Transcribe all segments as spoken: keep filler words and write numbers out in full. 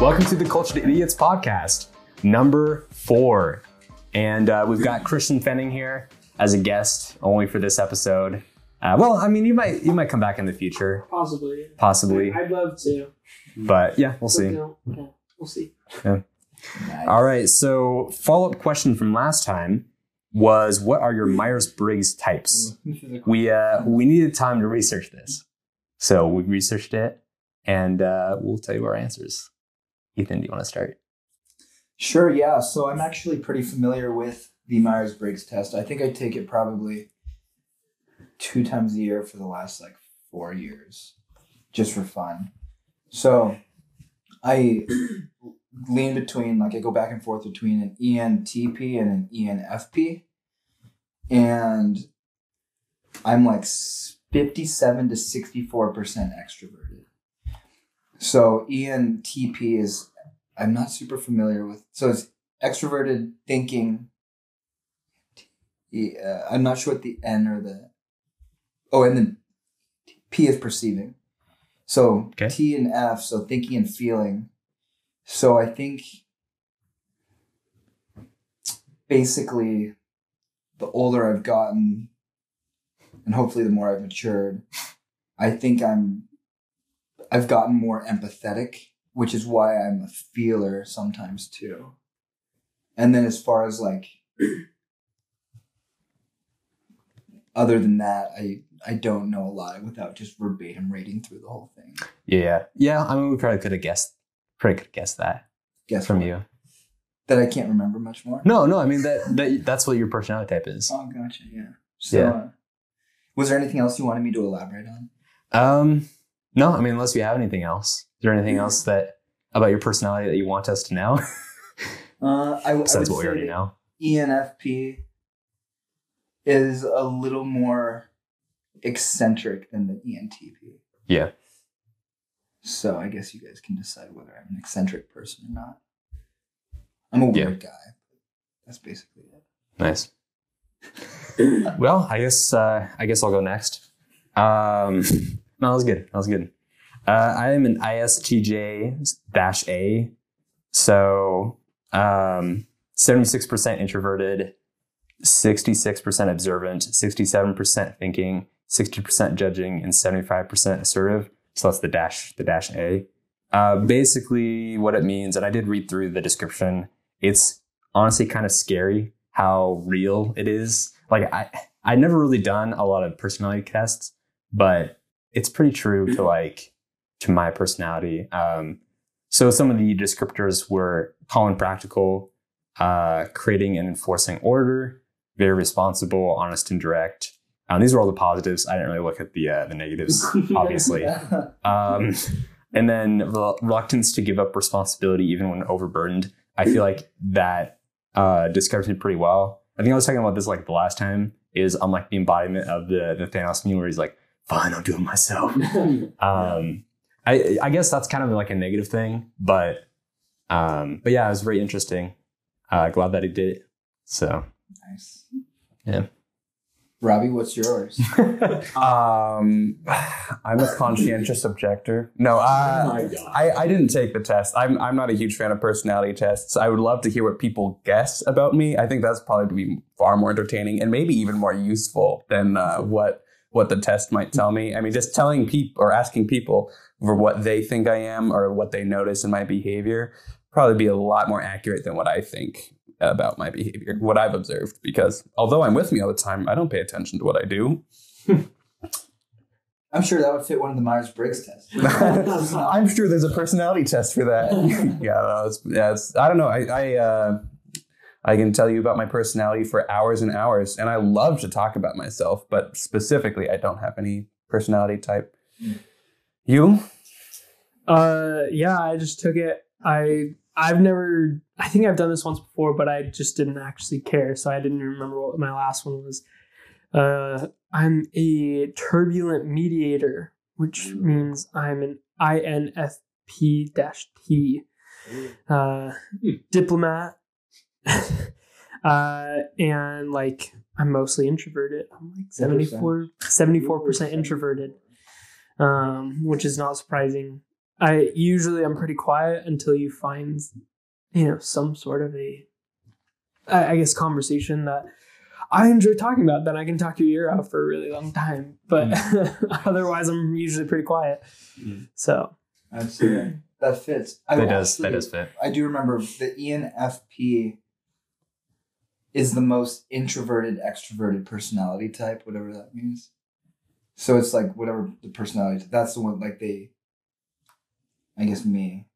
Welcome to the Cultured Idiots podcast, number four. And uh, we've got Christian Fenning here as a guest, only for this episode. Uh, well, I mean, you might you might come back in the future. Possibly. Possibly. I'd love to. But yeah, we'll see. No, no, we'll see. Yeah. Nice. All right. So follow-up question from last time was, what are your Myers-Briggs types? We uh, we needed time to research this. So we researched it, and uh, we'll tell you our answers. Ethan, do you want to start? Sure, yeah. So I'm actually pretty familiar with the Myers-Briggs test. I think I take it probably two times a year for the last like four years, just for fun. So I lean between, like I go back and forth between an E N T P and an E N F P. And I'm like fifty-seven to sixty-four percent extroverted. So E N T P is, I'm not super familiar with. So it's extroverted thinking. Uh, I'm not sure what the N or the, oh, and then P is perceiving. So okay. T and F, so thinking and feeling. So I think basically the older I've gotten and hopefully the more I've matured, I think I'm, I've gotten more empathetic, which is why I'm a feeler sometimes too. And then as far as like, other than that, I, I don't know a lot without just verbatim reading through the whole thing. Yeah. Yeah. I mean, we probably could have guessed. Pretty good guess that. Guess from what? You. That I can't remember much more? No, no. I mean, that, that that's what your personality type is. Oh, gotcha. Yeah. So, yeah. Uh, was there anything else you wanted me to elaborate on? Um, no. I mean, unless you have anything else. Is there anything else that about your personality that you want us to know? uh, I, Besides I would what we already know. E N F P is a little more eccentric than the E N T P. Yeah. So I guess you guys can decide whether I'm an eccentric person or not. I'm a weird yeah. guy. That's basically it. Nice. Well, I guess uh, I guess I'll go next. Um, no, that was good. That was good. Uh, I am an I S T J A. So um, seventy-six percent introverted, sixty-six percent observant, sixty-seven percent thinking, sixty percent judging, and seventy-five percent assertive. So that's the dash, the dash A. Uh, basically what it means, and I did read through the description, it's honestly kind of scary how real it is. Like I, I never really done a lot of personality tests, but it's pretty true to like, to my personality. Um, so some of the descriptors were calm and practical, uh, creating and enforcing order, very responsible, honest and direct. Um, these were all the positives. I didn't really look at the uh, the negatives, obviously. Um, and then reluctance to give up responsibility, even when overburdened. I feel like that uh, describes me pretty well. I think I was talking about this like the last time. Is I'm like the embodiment of the the Thanos meme, where he's like, "Fine, I'll do it myself." um, I I guess that's kind of like a negative thing, but um, but yeah, it was very interesting. Uh, glad that he did it. So nice. Yeah. Robbie, what's yours? um, I'm a conscientious objector. No, uh, oh I, I didn't take the test. I'm I'm not a huge fan of personality tests. I would love to hear what people guess about me. I think that's probably be far more entertaining and maybe even more useful than uh, what what the test might tell me. I mean, just telling people or asking people for what they think I am or what they notice in my behavior probably be a lot more accurate than what I think about my behavior, what I've observed, because although I'm with me all the time, I don't pay attention to what I do. I'm sure that would fit one of the Myers-Briggs tests. I'm sure there's a personality test for that. yeah, no, it's, yeah it's, I don't know. I I, uh, I can tell you about my personality for hours and hours, and I love to talk about myself, but specifically, I don't have any personality type. You? Uh, yeah, I just took it. I... I've never, I think I've done this once before, but I just didn't actually care. So I didn't remember what my last one was. Uh, I'm a turbulent mediator, which means I'm an I N F P T, uh, diplomat. uh, and like, I'm mostly introverted. I'm like seventy-four percent introverted, um, which is not surprising. I usually I'm pretty quiet until you find, you know, some sort of a, I guess, conversation that I enjoy talking about. Then I can talk your ear out for a really long time. But mm. otherwise, I'm usually pretty quiet. Mm. So absolutely, that fits. I that does. That does fit. I do remember the E N F P is the most introverted, extroverted personality type, whatever that means. So it's like whatever the personality, that's the one, like they, I guess me,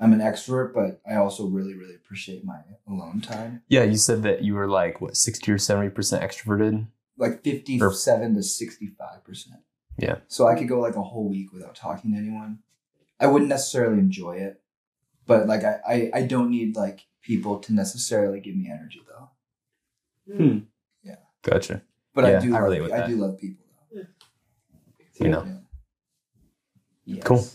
I'm an extrovert, but I also really, really appreciate my alone time. Yeah. You said that you were like, what, sixty or seventy percent extroverted? Like fifty-seven to sixty-five percent. Yeah. So I could go like a whole week without talking to anyone. I wouldn't necessarily enjoy it, but like, I, I, I don't need like people to necessarily give me energy though. Hmm. Yeah. Gotcha. But yeah, I do, I, love, I do love people. You know. Yeah. Yes. Cool.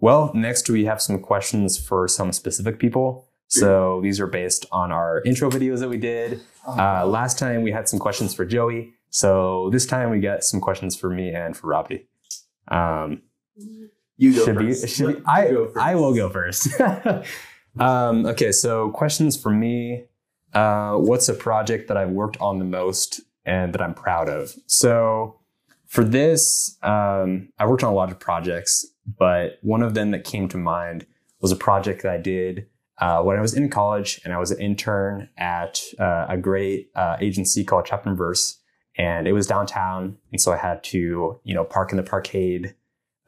Well, next we have some questions for some specific people. So these are based on our intro videos that we did. Uh, last time we had some questions for Joey. So this time we got some questions for me and for Robbie. Um, you go should first. Be, should be, I, go first. I will go first. um, okay, so questions for me. Uh, what's a project that I've worked on the most and that I'm proud of? So for this, um, I worked on a lot of projects, but one of them that came to mind was a project that I did uh, when I was in college, and I was an intern at uh, a great uh, agency called Chapterverse, and it was downtown. And so I had to, you know, park in the parkade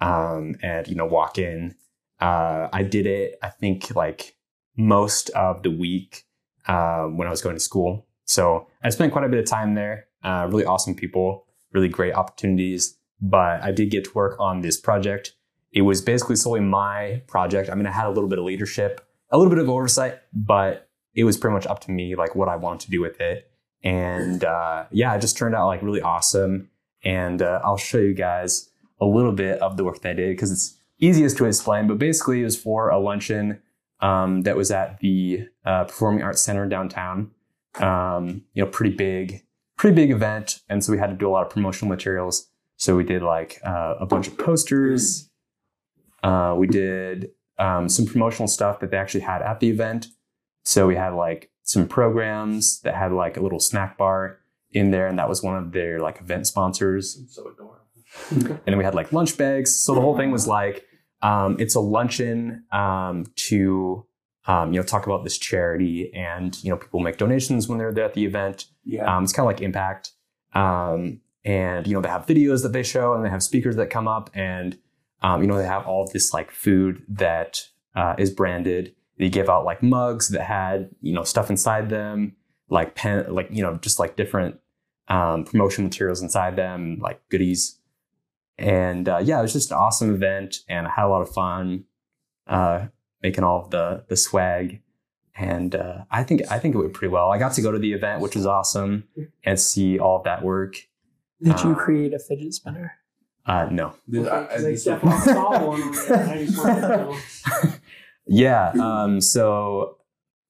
um, and, you know, walk in. Uh, I did it, I think, like most of the week uh, when I was going to school. So I spent quite a bit of time there, uh, really awesome people, really great opportunities, but I did get to work on this project. It was basically solely my project. I mean, I had a little bit of leadership, a little bit of oversight, but it was pretty much up to me, like what I wanted to do with it. And uh, yeah, it just turned out like really awesome. And uh, I'll show you guys a little bit of the work that I did because it's easiest to explain, but basically it was for a luncheon um, that was at the uh, Performing Arts Center downtown, um, you know, pretty big. Pretty big event, and so we had to do a lot of promotional materials. So we did like uh, a bunch of posters. Uh, we did um, some promotional stuff that they actually had at the event. So we had like some programs that had like a little snack bar in there, and that was one of their like event sponsors. It's so adorable. And then we had like lunch bags. So the whole thing was like um, it's a luncheon um, to. Um, you know, talk about this charity, and, you know, people make donations when they're there at the event. Yeah. Um, it's kind of like Impact. Um, and, you know, they have videos that they show, and they have speakers that come up, and, um, you know, they have all this like food that uh, is branded. They give out like mugs that had, you know, stuff inside them, like pen, like, you know, just like different um, promotion materials inside them, like goodies. And uh, yeah, it was just an awesome event, and I had a lot of fun. Uh, making all of the, the swag. And uh, I think I think it went pretty well. I got to go to the event, which was awesome, and see all of that work. Did um, you create a fidget spinner? Uh, no. Did I, I, I definitely saw one. I yeah. Um, so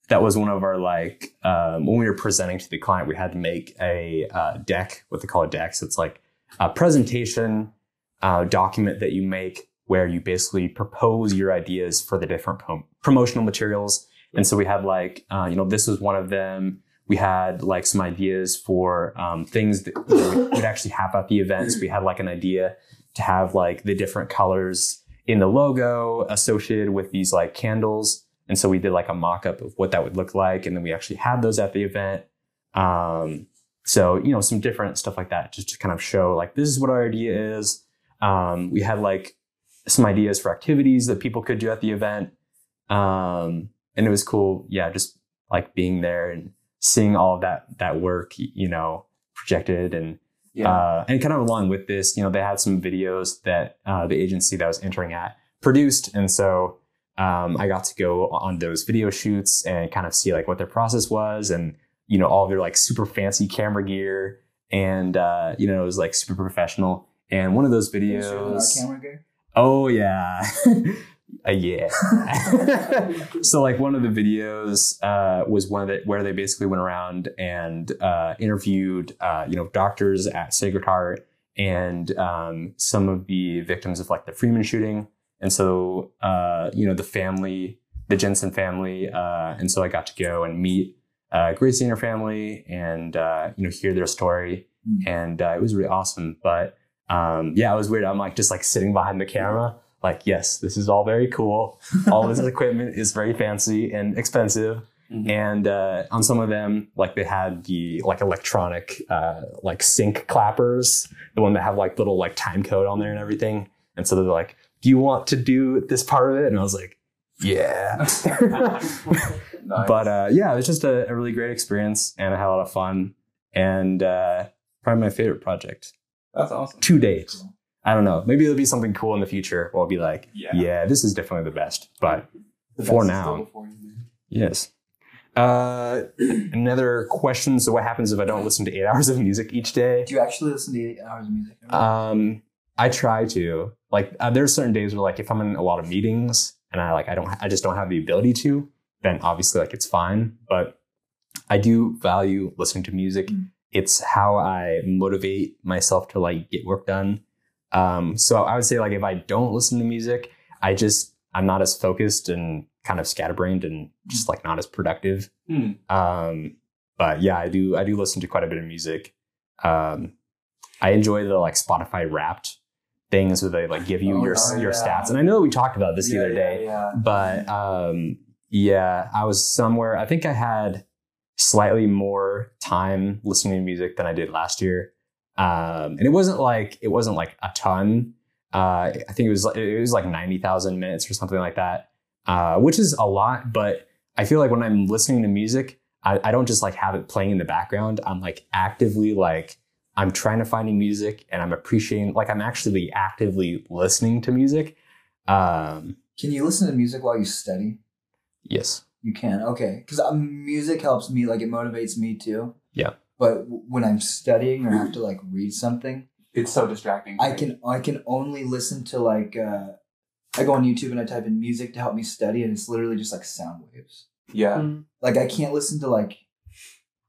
that was one of our, like, um, when we were presenting to the client, we had to make a uh, deck, what they call a deck. So it's like a presentation uh, document that you make where you basically propose your ideas for the different prom- promotional materials. And so we had like, uh, you know, this was one of them. We had like some ideas for um, things that you know, would actually happen at the events. We had like an idea to have like the different colors in the logo associated with these like candles. And so we did like a mock-up of what that would look like. And then we actually had those at the event. Um, so, you know, some different stuff like that, just to kind of show like, this is what our idea is. Um, we had like, some ideas for activities that people could do at the event. Um, and it was cool. Yeah. Just like being there and seeing all of that, that work, you know, projected and, yeah. uh, and kind of along with this, you know, they had some videos that, uh, the agency that I was entering at produced. And so, um, I got to go on those video shoots and kind of see like what their process was and, you know, all their like super fancy camera gear and, uh, you know, it was like super professional. And one of those videos, camera gear? Oh, yeah. uh, yeah. So like one of the videos uh, was one of the, where they basically went around and uh, interviewed, uh, you know, doctors at Sacred Heart and um, some of the victims of like the Freeman shooting. And so, uh, you know, the family, the Jensen family. Uh, and so I got to go and meet uh, Gracie and her family and, uh, you know, hear their story. Mm-hmm. And uh, it was really awesome. But um, yeah, it was weird. I'm like just like sitting behind the camera. Like, yes, this is all very cool. All this equipment is very fancy and expensive. Mm-hmm. And uh, on some of them, like they had the like electronic uh, like sync clappers, the one that have like little like time code on there and everything. And so they're like, do you want to do this part of it? And I was like, yeah. Nice. But uh, yeah, it was just a, a really great experience and I had a lot of fun. And uh, probably my favorite project. That's awesome. To date. I don't know. Maybe it'll be something cool in the future. Where I'll be like, yeah, yeah this is definitely the best. But the for best now, for you, yes. Uh, another question. So what happens if I don't listen to eight hours of music each day? Do you actually listen to eight hours of music? Um, I try to. Like, uh, there's certain days where, like, if I'm in a lot of meetings and I like, I don't, I just don't have the ability to. Then obviously, like, it's fine. But I do value listening to music. Mm-hmm. It's how I motivate myself to like get work done. Um, so I would say like, if I don't listen to music, I just, I'm not as focused and kind of scatterbrained and just like not as productive. Mm. Um, but yeah, I do, I do listen to quite a bit of music. Um, I enjoy the like Spotify Wrapped things where they like give you oh, your, oh, your yeah. stats. And I know that we talked about this yeah, the other yeah, day, yeah. but, um, yeah, I was somewhere, I think I had slightly more time listening to music than I did last year. Um, and it wasn't like, it wasn't like a ton. Uh, I think it was, it was like ninety thousand minutes or something like that. Uh, which is a lot, but I feel like when I'm listening to music, I, I don't just like have it playing in the background. I'm like actively, like I'm trying to find new music and I'm appreciating, like I'm actually actively listening to music. Um, can you listen to music while you study? Yes. You can. Okay. Cause um, music helps me. Like it motivates me too. Yeah. But when I'm studying or have to like read something, it's so distracting. I can, I can only listen to like, uh, I go on YouTube and I type in music to help me study, and it's literally just like sound waves. Yeah. Mm-hmm. Like I can't listen to like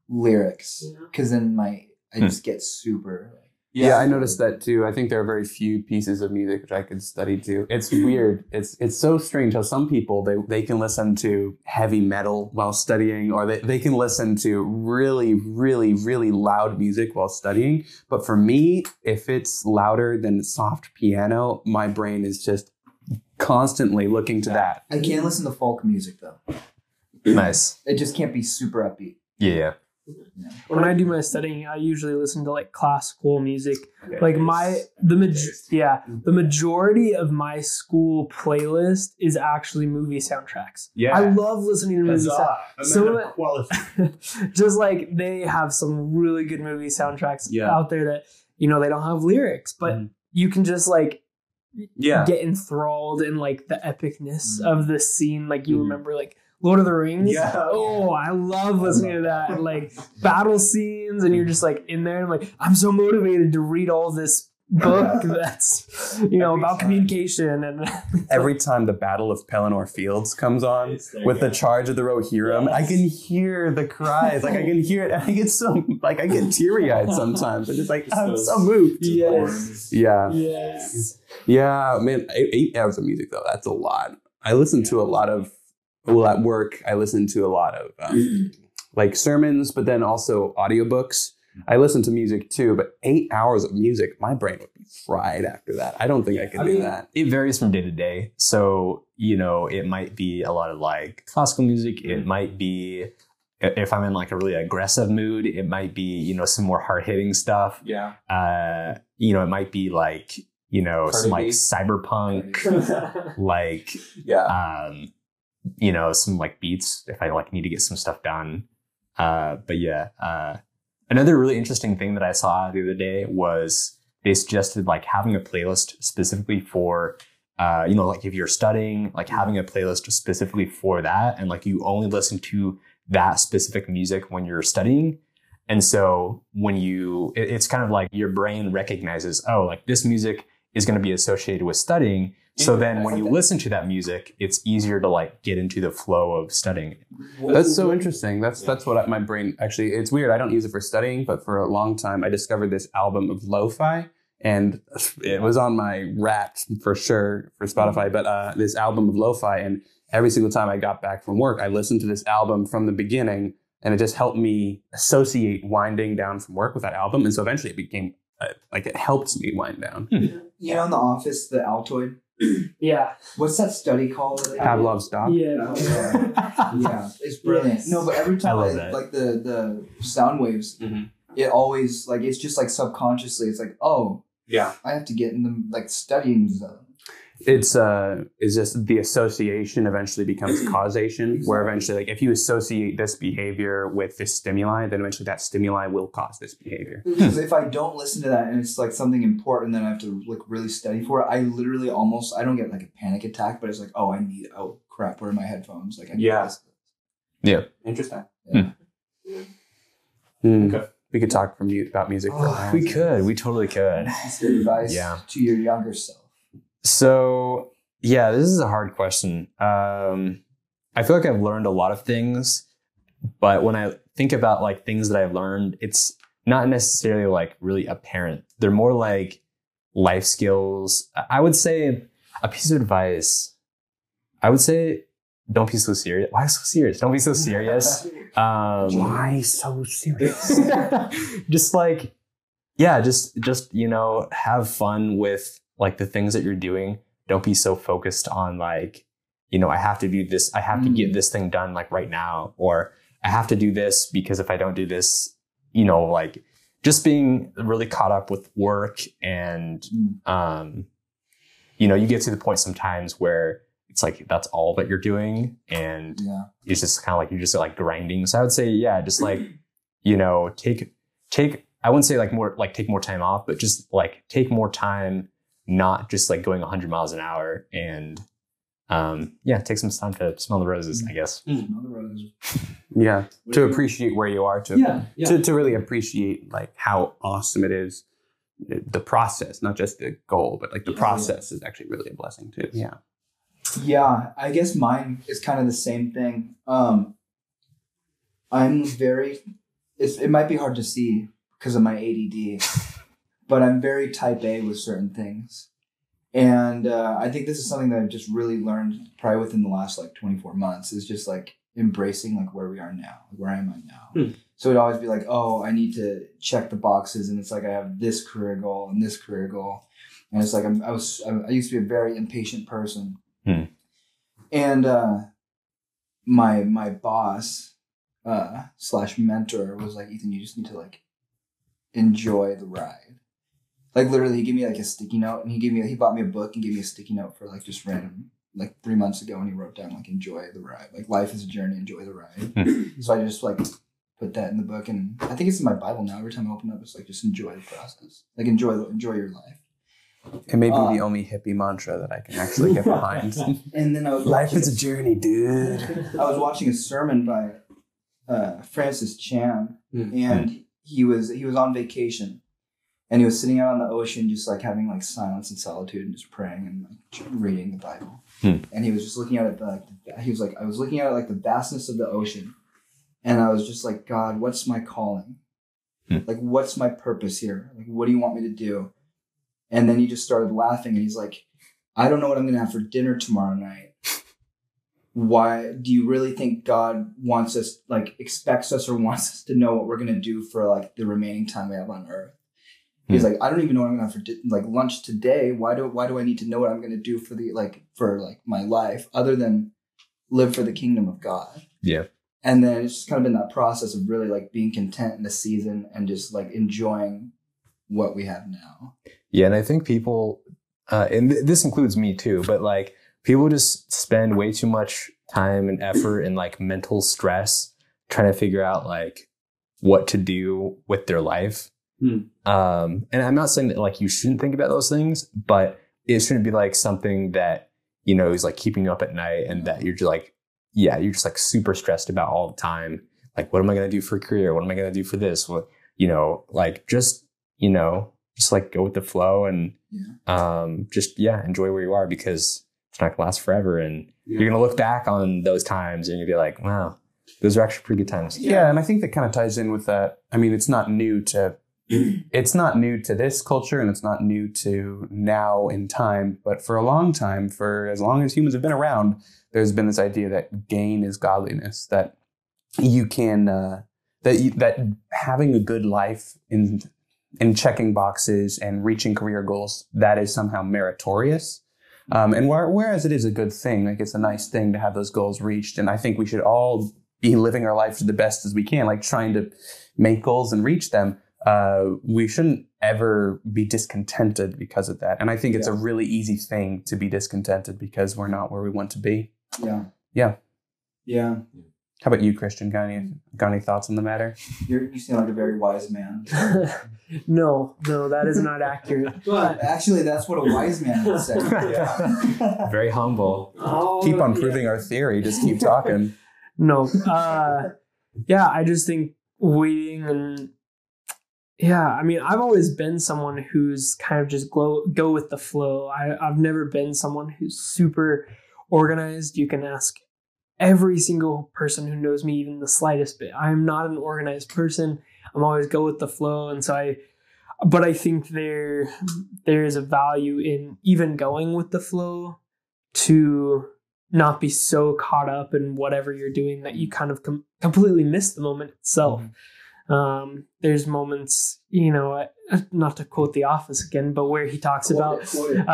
lyrics because then my I just get super. Like, yeah, yeah, I noticed that too. I think there are very few pieces of music which I could study to. It's weird. It's it's so strange how some people they, they can listen to heavy metal while studying, or they, they can listen to really, really, really loud music while studying. But for me, if it's louder than soft piano, my brain is just constantly looking to that. I can't listen to folk music though. Nice. It just can't be super upbeat. Yeah. yeah. When I do my studying, I usually listen to like classical music. Okay. Like my the ma- yeah the majority of my school playlist is actually movie soundtracks. Yeah. I love listening to movie soundtracks. So quality. Just like they have some really good movie soundtracks yeah. out there that you know they don't have lyrics, but mm. you can just like. Yeah, get enthralled in like the epicness mm-hmm. of this scene. Like you mm-hmm. remember, like Lord of the Rings. Yeah. Oh, I love listening to that. And, like battle scenes, and you're just like in there. And like I'm so motivated to read all this book that's you know every about time. Communication. And every time the Battle of Pelennor Fields comes on with the charge of the Rohirrim, yes. I can hear the cries. Like I can hear it. And I get so like I get teary eyed sometimes. I'm just like I'm so moved. Yes. Yeah. Yes. Yeah, man, eight, eight hours of music, though, that's a lot. I listen to a lot of, well, at work, I listen to a lot of, um, like, sermons, but then also audiobooks. I listen to music, too, but eight hours of music, my brain would be fried after that. I don't think I could I do mean, that. It varies from day to day. So, you know, it might be a lot of, like, classical music. It might be, if I'm in, like, a really aggressive mood, it might be, you know, some more hard-hitting stuff. Yeah. Uh, you know, it might be, like... You know, some, like cyberpunk, like, yeah. um, you know, some like beats if I like need to get some stuff done. Uh, but yeah, uh, another really interesting thing that I saw the other day was they suggested like having a playlist specifically for, uh, you know, like if you're studying, like having a playlist specifically for that. And like you only listen to that specific music when you're studying. And so when you, it, it's kind of like your brain recognizes, oh, like this music is going to be associated with studying. So then when you listen to that music, it's easier to like get into the flow of studying. That's so interesting. That's that's what I, my brain actually, it's weird. I don't use it for studying, but for a long time, I discovered this album of lo-fi. And it was on my rat for sure for Spotify, but uh, this album of lo-fi. And every single time I got back from work, I listened to this album from the beginning, and it just helped me associate winding down from work with that album. And so eventually it became uh, like it helped me wind down. Mm-hmm. You know, in The Office, the Altoid. Yeah. What's that study called? Pavlov's dog. Yeah. Yeah. Yeah. It's brilliant. Yes. No, but every time I love I, that. like the, the sound waves, mm-hmm. it always like it's just like subconsciously it's like, oh. Yeah, I have to get in the like studying zone. It's uh, is just the association eventually becomes causation, exactly. Where eventually, like if you associate this behavior with this stimuli, then eventually that stimuli will cause this behavior. Because if I don't listen to that and it's like something important, then I have to like really study for it. I literally almost I don't get like a panic attack, but it's like, oh, I need oh crap, where are my headphones? Like I need yeah, to listen to this. Yeah, interesting. Yeah. Mm. Mm. Okay. We could talk from you about music. Oh, we could. We totally could. That's your advice yeah. to your younger self. So, yeah, this is a hard question. Um, I feel like I've learned a lot of things, but when I think about like things that I've learned, it's not necessarily like really apparent. They're more like life skills. I would say a piece of advice. I would say don't be so serious. Why so serious? Don't be so serious. Um, Why so serious? Just like, yeah, just, just, you know, have fun with like the things that you're doing. Don't be so focused on like, you know, I have to do this. I have mm-hmm. to get this thing done like right now, or I have to do this because if I don't do this, you know, like just being really caught up with work and, mm-hmm. um, you know, you get to the point sometimes where it's like that's all that you're doing, and yeah. it's just kind of like you're just like grinding. So I would say, yeah, just like, you know, take take. I wouldn't say like more like take more time off, but just like take more time, not just like going a hundred miles an hour. And um, yeah, take some time to smell the roses, I guess. Mm. Smell the roses. Yeah, to appreciate where you are, to, yeah, yeah. to to really appreciate like how awesome it is, the process, not just the goal, but like the yeah, process yeah. is actually really a blessing too. Yeah. Yeah, I guess mine is kind of the same thing. Um, I'm very, it's, it might be hard to see because of my A D D, but I'm very type A with certain things. And uh, I think this is something that I've just really learned probably within the last like twenty-four months is just like embracing like where we are now, where am I now? Hmm. So it'd always be like, oh, I need to check the boxes. And it's like, I have this career goal and this career goal. And it's like, I'm, I was, I used to be a very impatient person. Hmm. And uh, my my boss uh, slash mentor was like, Ethan, you just need to like enjoy the ride. Like literally, he gave me like a sticky note, and he gave me he bought me a book and gave me a sticky note for like just random like three months ago, and he wrote down like enjoy the ride. Like life is a journey, enjoy the ride. So I just like put that in the book, and I think it's in my Bible now. Every time I open it up, it's like just enjoy the process, like enjoy enjoy your life. It may be uh, the only hippie mantra that I can actually get behind. And then I was life is a, a journey, dude. I was watching a sermon by uh, Francis Chan, mm-hmm. and he was he was on vacation, and he was sitting out on the ocean, just like having like silence and solitude, and just praying and like reading the Bible. Hmm. And he was just looking out at the, like, he was like I was looking out at like the vastness of the ocean, and I was just like, God, what's my calling? Hmm. Like, what's my purpose here? Like, what do you want me to do? And then he just started laughing, and he's like, I don't know what I'm going to have for dinner tomorrow night. Why do you really think God wants us, like expects us or wants us to know what we're going to do for like the remaining time we have on earth? Mm. He's like, I don't even know what I'm going to have for di- like lunch today. Why do, why do I need to know what I'm going to do for the, like for like my life other than live for the kingdom of God? Yeah. And then it's just kind of been that process of really like being content in the season and just like enjoying what we have now. Yeah, and I think people, uh, and th- this includes me too, but like people just spend way too much time and effort and like mental stress trying to figure out like what to do with their life. Mm. Um, and I'm not saying that like you shouldn't think about those things, but it shouldn't be like something that, you know, is like keeping you up at night and that you're just like, yeah, you're just like super stressed about all the time. Like, what am I going to do for a career? What am I going to do for this? What, you know, like just, you know, just like go with the flow and yeah. um, just, yeah, enjoy where you are because it's not gonna last forever. And yeah. you're gonna look back on those times and you'll be like, wow, those are actually pretty good times. Yeah. yeah. And I think that kind of ties in with that. I mean, it's not new to It's not new to this culture, and it's not new to now in time, but for a long time, for as long as humans have been around, there's been this idea that gain is godliness, that you can, uh, that you, that having a good life in, in checking boxes and reaching career goals, that is somehow meritorious. Um, and wh- whereas it is a good thing, like it's a nice thing to have those goals reached. And I think we should all be living our life to the best as we can, like trying to make goals and reach them. Uh, we shouldn't ever be discontented because of that. And I think it's yeah. a really easy thing to be discontented because we're not where we want to be. Yeah. Yeah. Yeah. How about you, Christian? Got any, got any thoughts on the matter? You're, you sound like a very wise man. no, no, that is not accurate. But actually, that's what a wise man would say. Yeah. Very humble. Oh, keep on proving yeah. our theory. Just keep talking. no. Uh, yeah, I just think waiting and... Yeah, I mean, I've always been someone who's kind of just go, go with the flow. I, I've never been someone who's super organized. You can ask every single person who knows me even the slightest bit. I'm not an organized person. I'm always go with the flow. And so I, but I think there there is a value in even going with the flow to not be so caught up in whatever you're doing that you kind of com- completely miss the moment itself. Mm-hmm. Um, there's moments, you know, not to quote The Office again, but where he talks about, uh,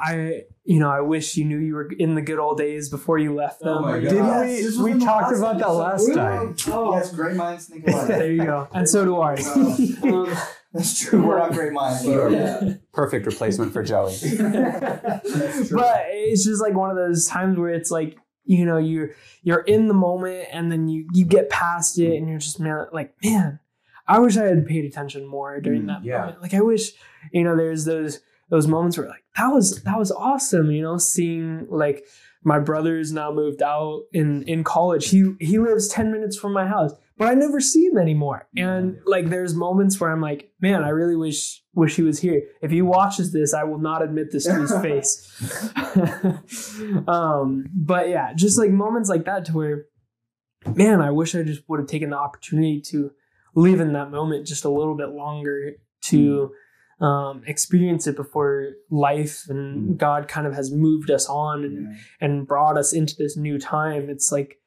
I, you know, I wish you knew you were in the good old days before you left them. Oh Didn't we? We talked about that last time. Oh, yes, great minds think alike. There you go. And so do ours. um, That's true. We're not great minds. Yeah. Perfect replacement for Joey. That's true. But it's just like one of those times where it's like, you know, you're, you're in the moment and then you, you get past it and you're just like, man, I wish I had paid attention more during that yeah. moment. Like, I wish, you know, there's those, those moments where like, that was, that was awesome. You know, seeing like my brother's now moved out in, in college. He, he lives ten minutes from my house, but I never see him anymore. And like, there's moments where I'm like, man, I really wish, wish he was here. If he watches this, I will not admit this to his face. um, but yeah, just like moments like that to where, man, I wish I just would have taken the opportunity to live in that moment just a little bit longer to um, experience it before life and God kind of has moved us on and, yeah. and brought us into this new time. It's like,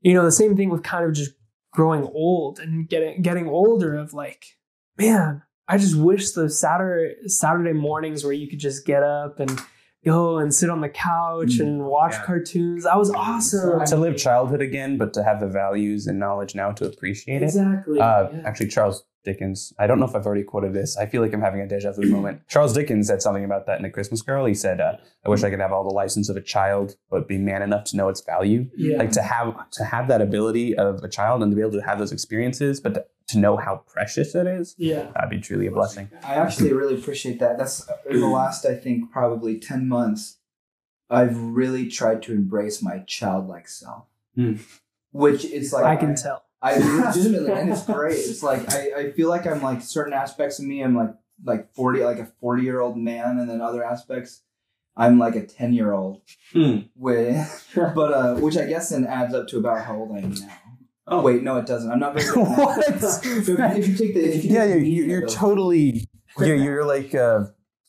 you know, the same thing with kind of just growing old and getting getting older of like, man, I just wish those Saturday Saturday mornings where you could just get up and go and sit on the couch mm, and watch yeah. cartoons. That was awesome. To live childhood again, but to have the values and knowledge now to appreciate it. Exactly. Uh, yeah. Actually, Charles Dickens, I don't know if I've already quoted this. I feel like I'm having a deja vu moment. Charles Dickens said something about that in A Christmas Carol. He said, uh, I wish I could have all the license of a child, but be man enough to know its value. Yeah. Like to have to have that ability of a child and to be able to have those experiences, but to, to know how precious it is, yeah. that'd be truly a blessing. I actually really appreciate that. That's in the last, I think, probably ten months, I've really tried to embrace my childlike self, mm. which it's like... I can I, tell. I legitimately, and it's great. It's like, I, I feel like I'm like certain aspects of me, I'm like, like forty, like a forty year old man. And then other aspects, I'm like a ten year old mm. with, but, uh, which I guess then adds up to about how old I am now. Oh wait, no, it doesn't. I'm not very good at that. So if you take the, if you yeah, take you're, the you're totally, you're, you're like uh,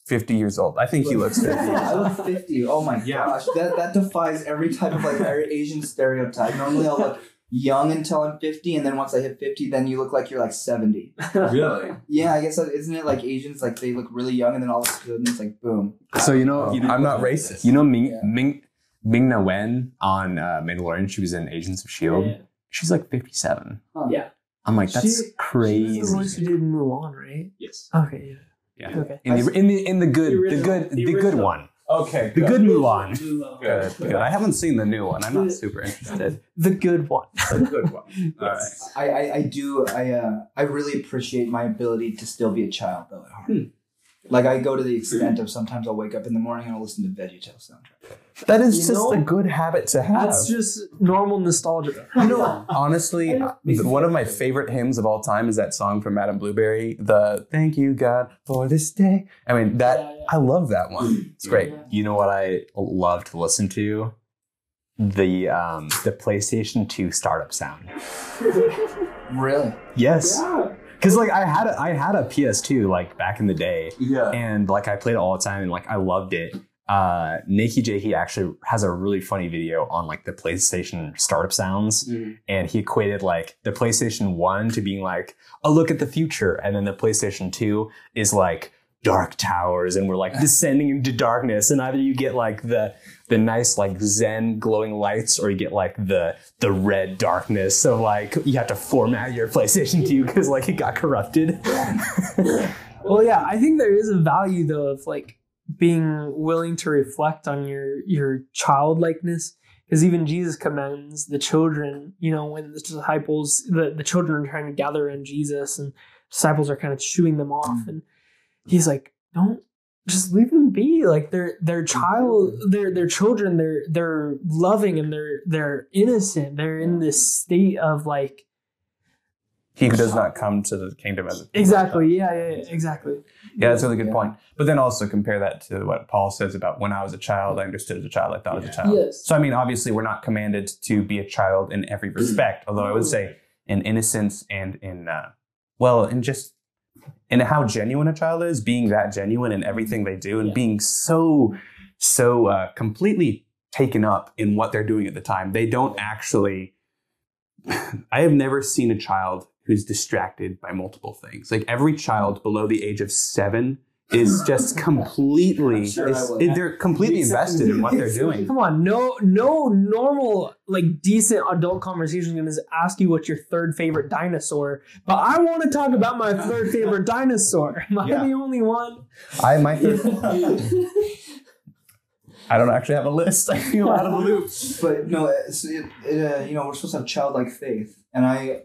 fifty years old. I think he looks fifty. I look fifty. Oh my yeah. gosh, that that defies every type of like Asian stereotype. Normally, I'll look young until I'm fifty, and then once I hit fifty, then you look like you're like seventy. Really? Yeah, I guess that, isn't it like Asians like they look really young, and then all of a sudden it's like boom. So you know, you know I'm not racist. racist. You know, Ming yeah. Ming Ming-Na Wen on uh, Mandalorian. She was in Agents of S H I E L D. Yeah. She's like fifty-seven. Huh. Yeah. I'm like, that's she, crazy. She was the voice who did Mulan, right? Yes. Okay, yeah. Yeah. Okay. In the in the in the good the, the good the, the good one. Okay. The good, good Mulan. Mulan. Good, good. I haven't seen the new one. I'm not super interested. The good one. The good one. Yes. All right. I, I, I do I uh I really appreciate my ability to still be a child though at heart. Hmm. Like I go to the extent of sometimes I'll wake up in the morning and I'll listen to VeggieTales soundtrack. That is you just know, a good habit to have. That's just normal nostalgia. You know, honestly, one of my favorite hymns of all time is that song from Madame Blueberry, the "Thank You God for This Day." I mean, that yeah, yeah. I love that one. It's great. Yeah. You know what I love to listen to? The um, the PlayStation two startup sound. Really? Yes. Yeah. Because like I had a, I had a P S two like back in the day, yeah, and like I played it all the time and like I loved it. Uh, Nakey Jakey actually has a really funny video on like the PlayStation startup sounds, mm-hmm. and he equated like the PlayStation one to being like a look at the future, and then the PlayStation two is like dark towers, and we're like descending into darkness, and either you get like the the nice like zen glowing lights, or you get like the the red darkness. So like you have to format your PlayStation two because like it got corrupted. Yeah. Well, yeah, I think there is a value though of like being willing to reflect on your your childlikeness, because even Jesus commends the children. You know, when the disciples, the the children are trying to gather around Jesus, and disciples are kind of shooing them off, and he's like, don't just leave them be. Like they're they're child, they're they're children. They're they're loving and they're they're innocent. They're in this state of like. He does not come to the kingdom as a exactly. Like yeah, yeah, yeah, exactly. Yeah, that's a really good yeah. point. But then also compare that to what Paul says about when I was a child, I understood as a child, I thought yeah. as a child. Yes. So I mean, obviously, we're not commanded to be a child in every respect. Although I would say in innocence and in uh, well, in just. And how genuine a child is, being that genuine in everything they do, and yeah. being so, so uh, completely taken up in what they're doing at the time. They don't actually, I have never seen a child who's distracted by multiple things. Like every child below the age of seven is just completely, sure is, it, they're completely invested in what they're doing. Come on, no no normal, like decent adult conversation is going to ask you what's your third favorite dinosaur, but I want to talk about my third favorite dinosaur. Am I yeah. the only one? I my third, I don't actually have a list. I feel out of the loop. But no, it's, it, uh, you know, we're supposed to have childlike faith. And I,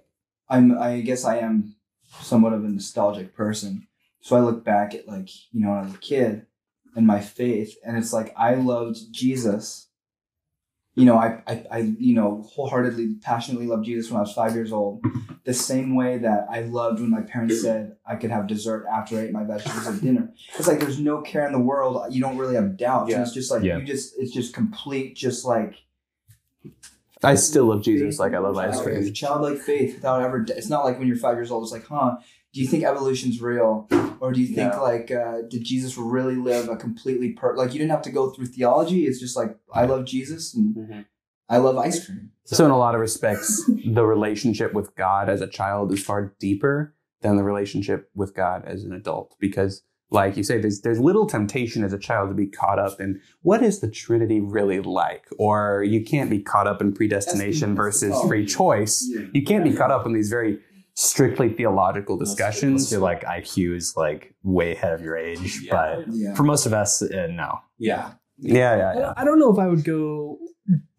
I'm, I guess I am somewhat of a nostalgic person. So I look back at like, you know, when I was a kid and my faith, and it's like, I loved Jesus. You know, I, I, I, you know, wholeheartedly, passionately loved Jesus when I was five years old, the same way that I loved when my parents said I could have dessert after I ate my vegetables at dinner. It's like, there's no care in the world. You don't really have doubts. Yeah. And it's just like, yeah. you just, it's just complete, just like. I still love Jesus. Faith, like I love my faith. Childlike faith without ever, it's not like when you're five years old, it's like, huh. Do you think evolution's real? Or do you think no. like, uh, did Jesus really live a completely, per- like you didn't have to go through theology. It's just like, I love Jesus and mm-hmm. I love ice cream. So, so in a lot of respects, the relationship with God as a child is far deeper than the relationship with God as an adult. Because like you say, there's, there's little temptation as a child to be caught up in what is the Trinity really like? Or you can't be caught up in predestination versus free choice. Yeah. You can't be caught up in these very... strictly theological discussions. You're like I Q is like way ahead of your age, yeah. but yeah. for most of us, uh, no. Yeah. Yeah, yeah, yeah. I don't know if I would go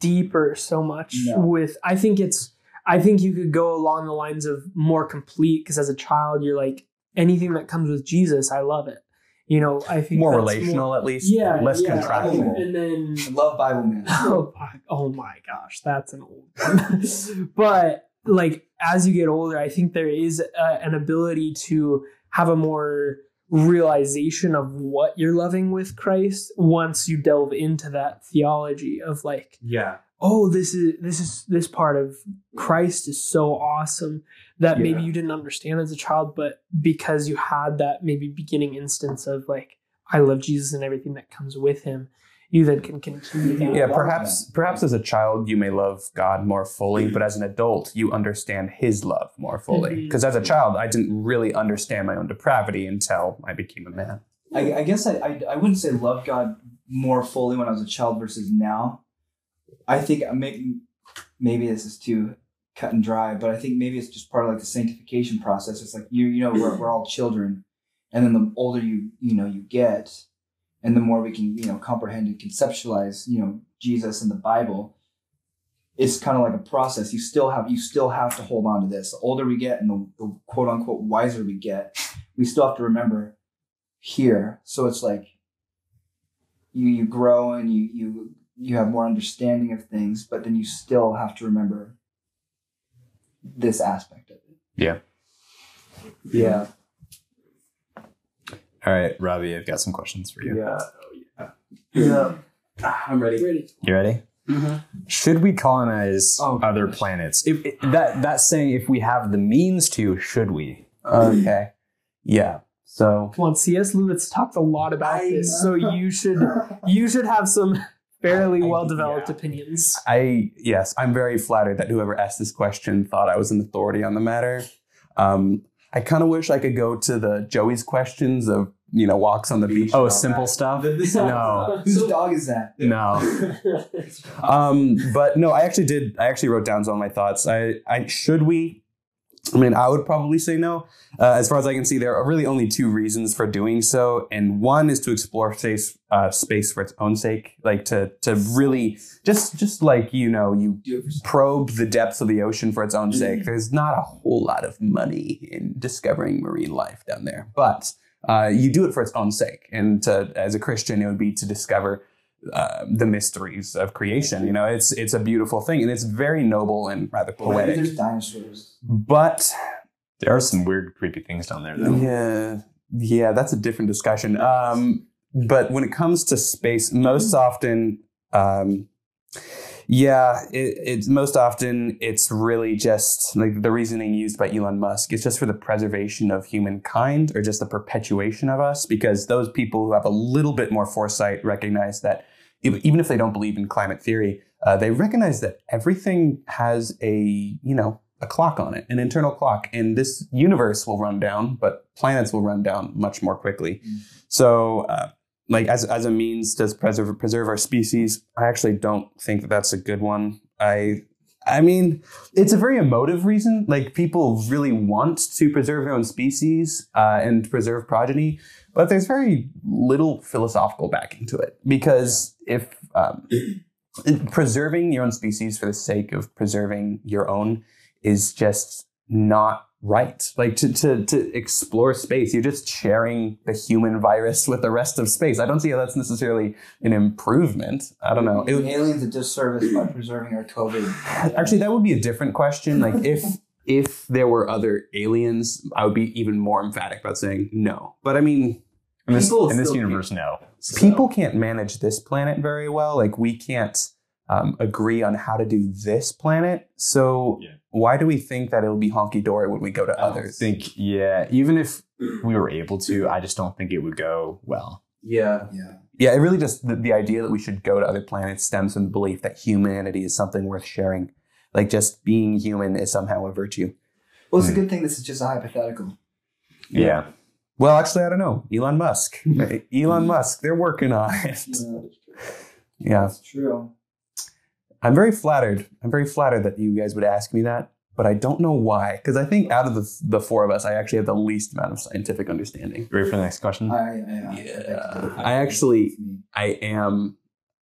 deeper so much no. with. I think it's. I think you could go along the lines of more complete, because as a child, you're like anything that comes with Jesus, I love it. You know, I think more relational, more, at least. Yeah, less yeah, contractual. And then I love Bible man. Oh, oh my gosh, that's an old one. But like. As you get older, I think there is uh, an ability to have a more realization of what you're loving with Christ once you delve into that theology of like, yeah, oh, this is this is this part of Christ is so awesome that yeah. maybe you didn't understand as a child, but because you had that maybe beginning instance of like, I love Jesus and everything that comes with him. You then can continue. That yeah, perhaps, perhaps as a child you may love God more fully, but as an adult you understand His love more fully. Because as a child, I didn't really understand my own depravity until I became a man. I, I guess I, I I wouldn't say love God more fully when I was a child versus now. I think maybe maybe this is too cut and dry, but I think maybe it's just part of like the sanctification process. It's like you you know we're we're all children, and then the older you you know you get. And the more we can, you know, comprehend and conceptualize, you know, Jesus and the Bible, it's kind of like a process. You still have, you still have to hold on to this. The older we get and the, the quote unquote wiser we get, we still have to remember here. So it's like you, you grow and you, you, you have more understanding of things, but then you still have to remember this aspect of it. Yeah. Yeah. All right, Robbie, I've got some questions for you. Yeah, oh, yeah. yeah. I'm ready. ready. You ready? Mm-hmm. Should we colonize oh, other gosh. planets? If, if, that that saying, if we have the means to, should we? Okay. Yeah. So well, C S Lewis talked a lot about I this, know. so you should you should have some fairly well developed yeah. opinions. I yes, I'm very flattered that whoever asked this question thought I was an authority on the matter. Um, I kind of wish I could go to the Joey's questions of you know walks on the beach. Oh, simple that. stuff. The, the no, whose dog is that? No. um, but no, I actually did. I actually wrote down some of my thoughts. I, I should we. I mean, I would probably say no. Uh, as far as I can see, there are really only two reasons for doing so. And one is to explore space, uh, space for its own sake, like to to really just just like, you know, you probe the depths of the ocean for its own sake. There's not a whole lot of money in discovering marine life down there, but uh, you do it for its own sake. And to, as a Christian, it would be to discover Uh, the mysteries of creation. You know, it's it's a beautiful thing, and it's very noble and rather poetic. There's dinosaurs, but there are some weird, creepy things down there, though. Yeah, yeah, that's a different discussion. Um, but when it comes to space, most often, um, yeah, it, it's most often it's really just like the reasoning used by Elon Musk. It's just for the preservation of humankind, or just the perpetuation of us, because those people who have a little bit more foresight recognize that. Even if they don't believe in climate theory, uh, they recognize that everything has a, you know, a clock on it, an internal clock. And this universe will run down, but planets will run down much more quickly. Mm. So uh, like as, as a means to preserve, preserve our species, I actually don't think that that's a good one. I I mean, it's a very emotive reason. Like people really want to preserve their own species uh, and preserve progeny. But there's very little philosophical backing to it, because if um, preserving your own species for the sake of preserving your own is just not right. Like to, to, to explore space, you're just sharing the human virus with the rest of space. I don't see how that's necessarily an improvement. I don't know. It, aliens a disservice by preserving our COVID. Actually, that would be a different question. Like if... If there were other aliens, I would be even more emphatic about saying no. But I mean, in this, in this universe, people, no. So. People can't manage this planet very well. Like we can't um, agree on how to do this planet. So yeah. Why do we think that it'll be honky-dory when we go to I others? I think, yeah, even if we were able to, I just don't think it would go well. Yeah. Yeah. Yeah, it really just, the, the idea that we should go to other planets stems from the belief that humanity is something worth sharing. Like just being human is somehow a virtue. Well, it's mm. a good thing this is just a hypothetical. Yeah. yeah. Well, actually, I don't know. Elon Musk. Elon Musk, they're working on it. Yeah. yeah. That's true. I'm very flattered. I'm very flattered that you guys would ask me that, but I don't know why. Because I think out of the, the four of us, I actually have the least amount of scientific understanding. Ready for the next question? I, I, yeah. I, I actually, I am...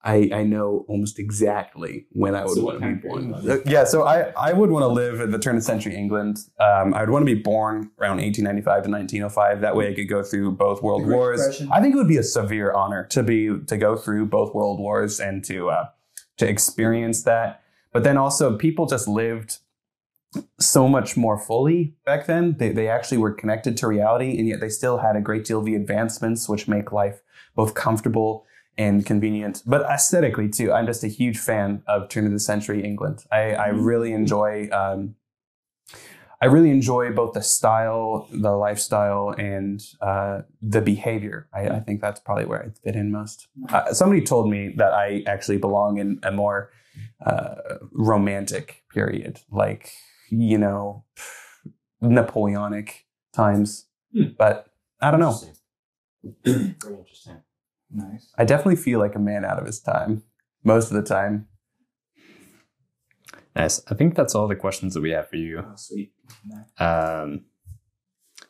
I, I know almost exactly when I would so want to be born. Uh, yeah, so I, I would want to live at the turn of century England. Um, I would want to be born around eighteen ninety-five to nineteen oh five. That way I could go through both world wars. Depression. I think it would be a severe honor to be to go through both world wars and to uh, to experience that. But then also people just lived so much more fully back then. They, they actually were connected to reality, and yet they still had a great deal of the advancements which make life both comfortable and convenient, but aesthetically too. I'm just a huge fan of turn of the century England. I, I really enjoy, um, I really enjoy both the style, the lifestyle, and uh, the behavior. I, I think that's probably where I fit in most. Uh, somebody told me that I actually belong in a more uh, romantic period, like you know, Napoleonic times. Hmm. But I don't know. Very interesting. Nice. I definitely feel like a man out of his time most of the time. Nice. I think that's all the questions that we have for you. Oh, sweet. Um,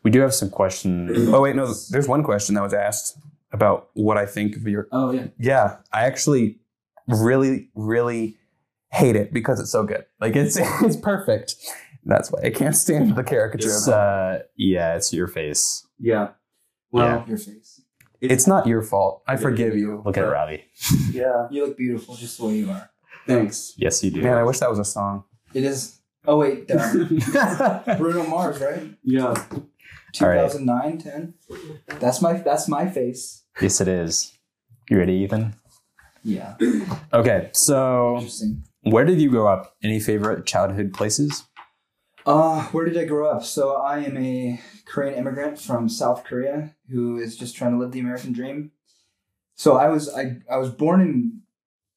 we do have some questions. Oh, wait, no, there's one question that was asked about what I think of your... Oh, yeah. Yeah, I actually really, really hate it because it's so good. Like, it's it's perfect. That's why I can't stand the caricature it's, of it. Uh, yeah, it's your face. Yeah. Well, yeah. your face. It's not your fault. I forgive you. Look at Robbie. Yeah. You look beautiful just the way you are. Thanks. Yes, you do. Man, I wish that was a song. It is. Oh, wait. Bruno Mars, right? Yeah. two thousand nine, ten. That's my, that's my face. Yes, it is. You ready, Ethan? Yeah. Okay, so where did you grow up? Any favorite childhood places? Uh, where did I grow up? So I am a Korean immigrant from South Korea who is just trying to live the American dream. So I was I, I was born in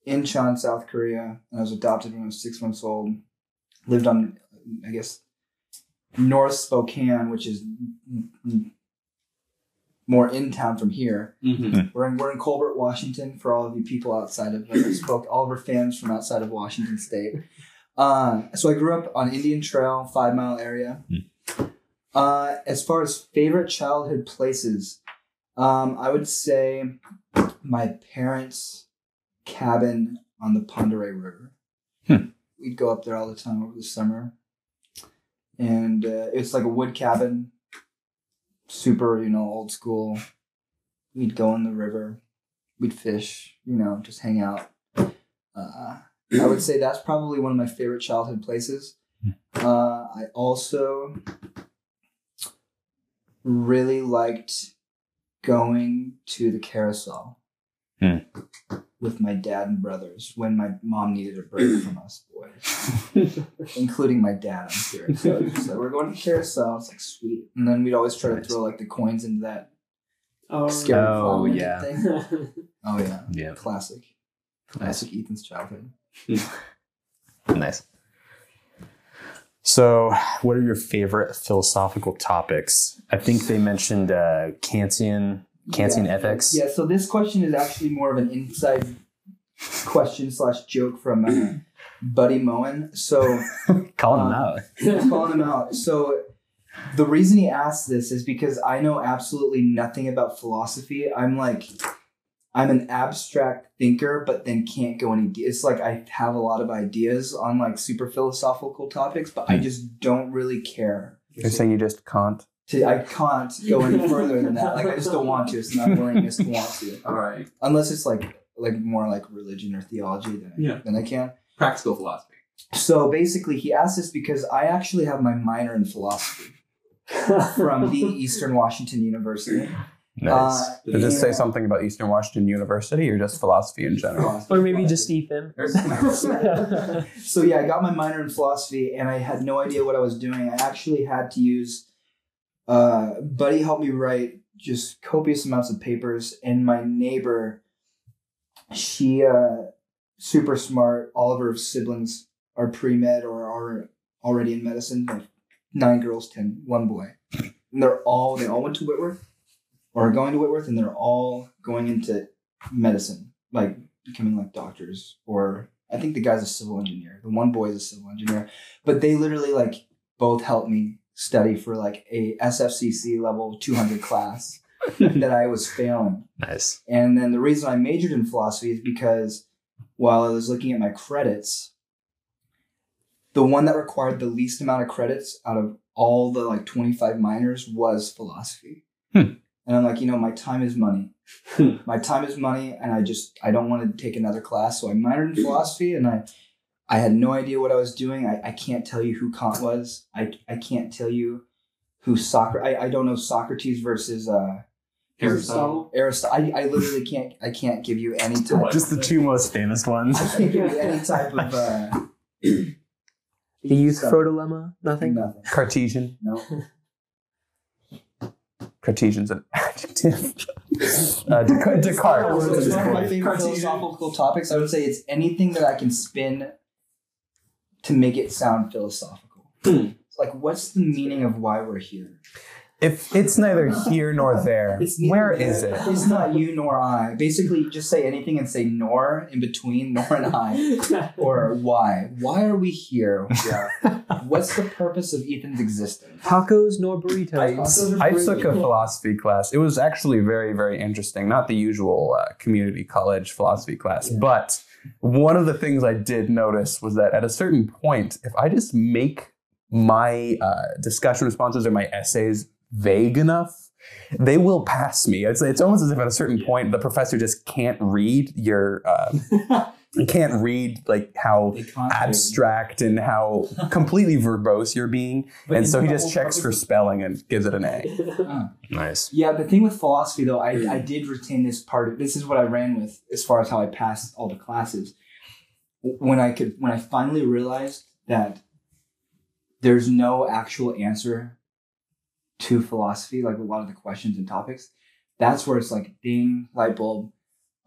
Incheon, South Korea, and I was adopted when I was six months old. Lived on, I guess, North Spokane, which is more in town from here. Mm-hmm. We're in we're in Culver, Washington, for all of you people outside of uh, Spokane, all of our fans from outside of Washington State. Uh, so I grew up on Indian Trail, Five Mile area. Mm. Uh, as far as favorite childhood places, um, I would say my parents' cabin on the Ponderay River. Hmm. We'd go up there all the time over the summer. And uh, it's like a wood cabin, super, you know, old school. We'd go in the river, we'd fish, you know, just hang out. Uh, I would say that's probably one of my favorite childhood places. Uh, I also really liked going to the carousel hmm. with my dad and brothers when my mom needed a break from us boys, including my dad. I'm serious. So it's just like, we're going to the carousel. It's like, sweet. And then we'd always try to throw like the coins into that oh, scary oh, yeah. thing. Oh, yeah. Yeah. Classic. Classic nice. Ethan's childhood. Nice. So, what are your favorite philosophical topics? I think they mentioned uh, Kantian, Kantian yeah. ethics. Yeah. So this question is actually more of an inside question slash joke from uh, Buddy Moen. So calling um, him out. Yeah, calling him out. So the reason he asked this is because I know absolutely nothing about philosophy. I'm like. I'm an abstract thinker, but then can't go any... It's like I have a lot of ideas on like super philosophical topics, but I just don't really care. You're saying you just can't? To, I can't go any further than that. Like I just don't want to. It's not willingness to want to. All right. Unless it's like like more like religion or theology than, yeah. than I can. Practical philosophy. So basically he asked this because I actually have my minor in philosophy from the Eastern Washington University. Nice. Uh, Did this yeah. say something about Eastern Washington University or just philosophy in general? Or maybe just Ethan. So yeah, I got my minor in philosophy and I had no idea what I was doing. I actually had to use, uh, Buddy helped me write just copious amounts of papers, and my neighbor, she, uh, super smart. All of her siblings are pre-med or are already in medicine. Like nine girls, ten, one boy. And they're all, they all went to Whitworth. Or going to Whitworth, and they're all going into medicine, like becoming like doctors. Or I think the guy's a civil engineer. The one boy is a civil engineer. But they literally like both helped me study for like a S F C C level two hundred class that I was failing. Nice. And then the reason I majored in philosophy is because while I was looking at my credits, the one that required the least amount of credits out of all the like twenty-five minors was philosophy. Hmm. And I'm like, you know, my time is money. My time is money, and I just, I don't want to take another class. So I minored in philosophy, and I I had no idea what I was doing. I, I can't tell you who Kant was. I I can't tell you who Socrates, I, I don't know Socrates versus uh, Aristotle. Aristotle. I, I literally can't, I can't give you any type of... Just the two most famous ones. I can't give you any type of... Uh, the Euthyphro dilemma? Nothing? Nothing. Cartesian? No. Cartesian's an adjective. uh, Descartes. Descartes. So it's one of my favorite philosophical topics. I would say it's anything that I can spin to make it sound philosophical. It's like, what's the meaning of why we're here? If it's neither here nor there, where is it? It's not you nor I. Basically, just say anything and say nor in between, nor and I. Or why. Why are we here? Yeah. What's the purpose of Ethan's existence? Tacos nor burritos. I, I took a philosophy class. It was actually very, very interesting. Not the usual uh, community college philosophy class, yeah. But one of the things I did notice was that at a certain point, if I just make my uh, discussion responses or my essays vague enough, they will pass me. It's, it's almost as if at a certain point the professor just can't read your uh, can't read like how abstract and how completely verbose you're being, but and so he just checks for spelling and gives it an A. Oh. Nice. Yeah, the thing with philosophy though, I, I did retain this part of, this is what I ran with as far as how I passed all the classes. When I could, when I finally realized that there's no actual answer to philosophy, like a lot of the questions and topics. That's where it's like, ding, light bulb.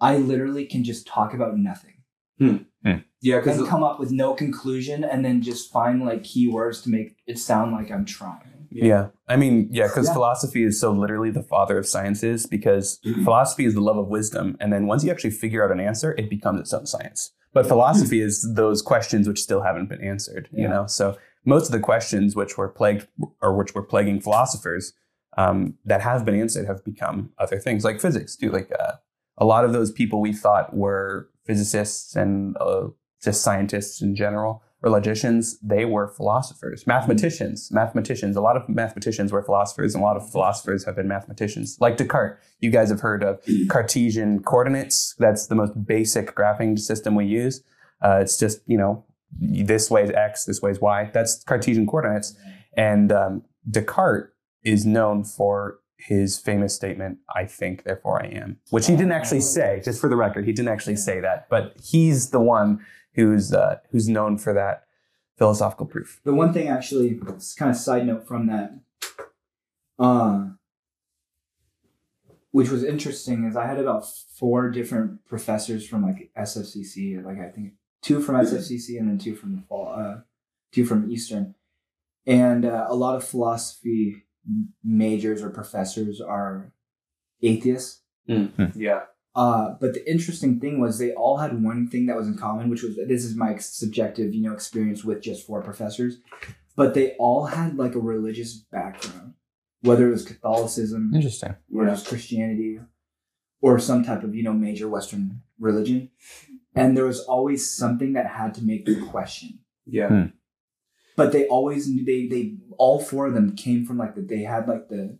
I literally can just talk about nothing. Hmm. Hmm. Yeah, because come up with no conclusion and then just find like keywords to make it sound like I'm trying. Yeah, yeah. I mean, yeah, because yeah. philosophy is so literally the father of sciences, because mm-hmm. philosophy is the love of wisdom. And then once you actually figure out an answer, it becomes its own science. But philosophy is those questions which still haven't been answered, yeah. you know? So most of the questions which were plagued or which were plaguing philosophers um, that have been answered have become other things, like physics too. Like uh, a lot of those people we thought were physicists and uh, just scientists in general, or logicians, they were philosophers. Mathematicians, mathematicians, a lot of mathematicians were philosophers, and a lot of philosophers have been mathematicians. Like Descartes, you guys have heard of Cartesian coordinates. That's the most basic graphing system we use. Uh, it's just, you know, this way is X, this way is Y. That's Cartesian coordinates. And um, Descartes is known for his famous statement, I think, therefore I am, which he didn't actually say, just for the record. He didn't actually say that, but he's the one who's uh, who's known for that philosophical proof. The one thing, actually, it's kind of side note from that, uh, which was interesting, is I had about four different professors from like S F C C, like I think two from S F C C and then two from the fall, uh, two from Eastern, and uh, a lot of philosophy majors or professors are atheists. Mm-hmm. Yeah. Uh, but the interesting thing was they all had one thing that was in common, which was, this is my subjective, you know, experience with just four professors, but they all had like a religious background, whether it was Catholicism, interesting, or yeah. it was Christianity, or some type of, you know, major Western religion, and there was always something that had to make them question. Yeah. Hmm. But they always knew, they they all four of them came from like the, they had like the,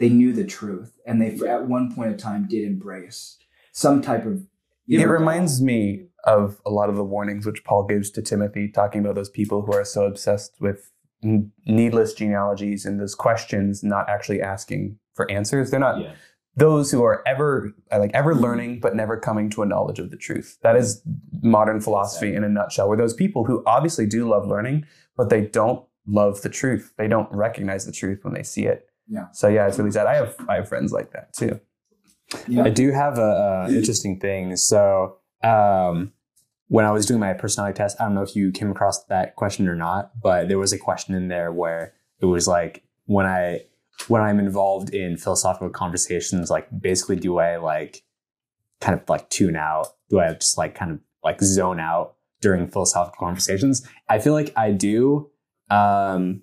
they knew the truth, and they at one point in time did embrace some type of. It know, reminds God. me of a lot of the warnings which Paul gives to Timothy, talking about those people who are so obsessed with n- needless genealogies and those questions, not actually asking for answers. They're not. Yeah. Those who are ever like ever learning, but never coming to a knowledge of the truth. That is modern philosophy in a nutshell, where those people who obviously do love learning, but they don't love the truth. They don't recognize the truth when they see it. Yeah. So yeah, it's really sad. I have, I have friends like that too. Yeah. I do have a, a interesting thing. So um, when I was doing my personality test, I don't know if you came across that question or not, but there was a question in there where it was like, when I, when I'm involved in philosophical conversations, like basically, do I like kind of like tune out? Do I just like kind of like zone out during philosophical conversations? I feel like I do. Um,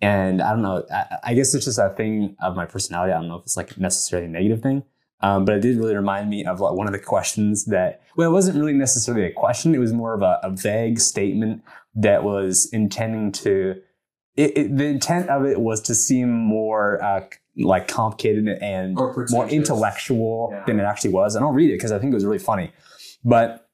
and I don't know, I, I guess it's just a thing of my personality. I don't know if it's like necessarily a negative thing, um, but it did really remind me of like one of the questions that, well, it wasn't really necessarily a question. It was more of a, a vague statement that was intending to, It, it, the intent of it was to seem more uh, like complicated and more intellectual yeah. than it actually was. And I'll read it because I think it was really funny. But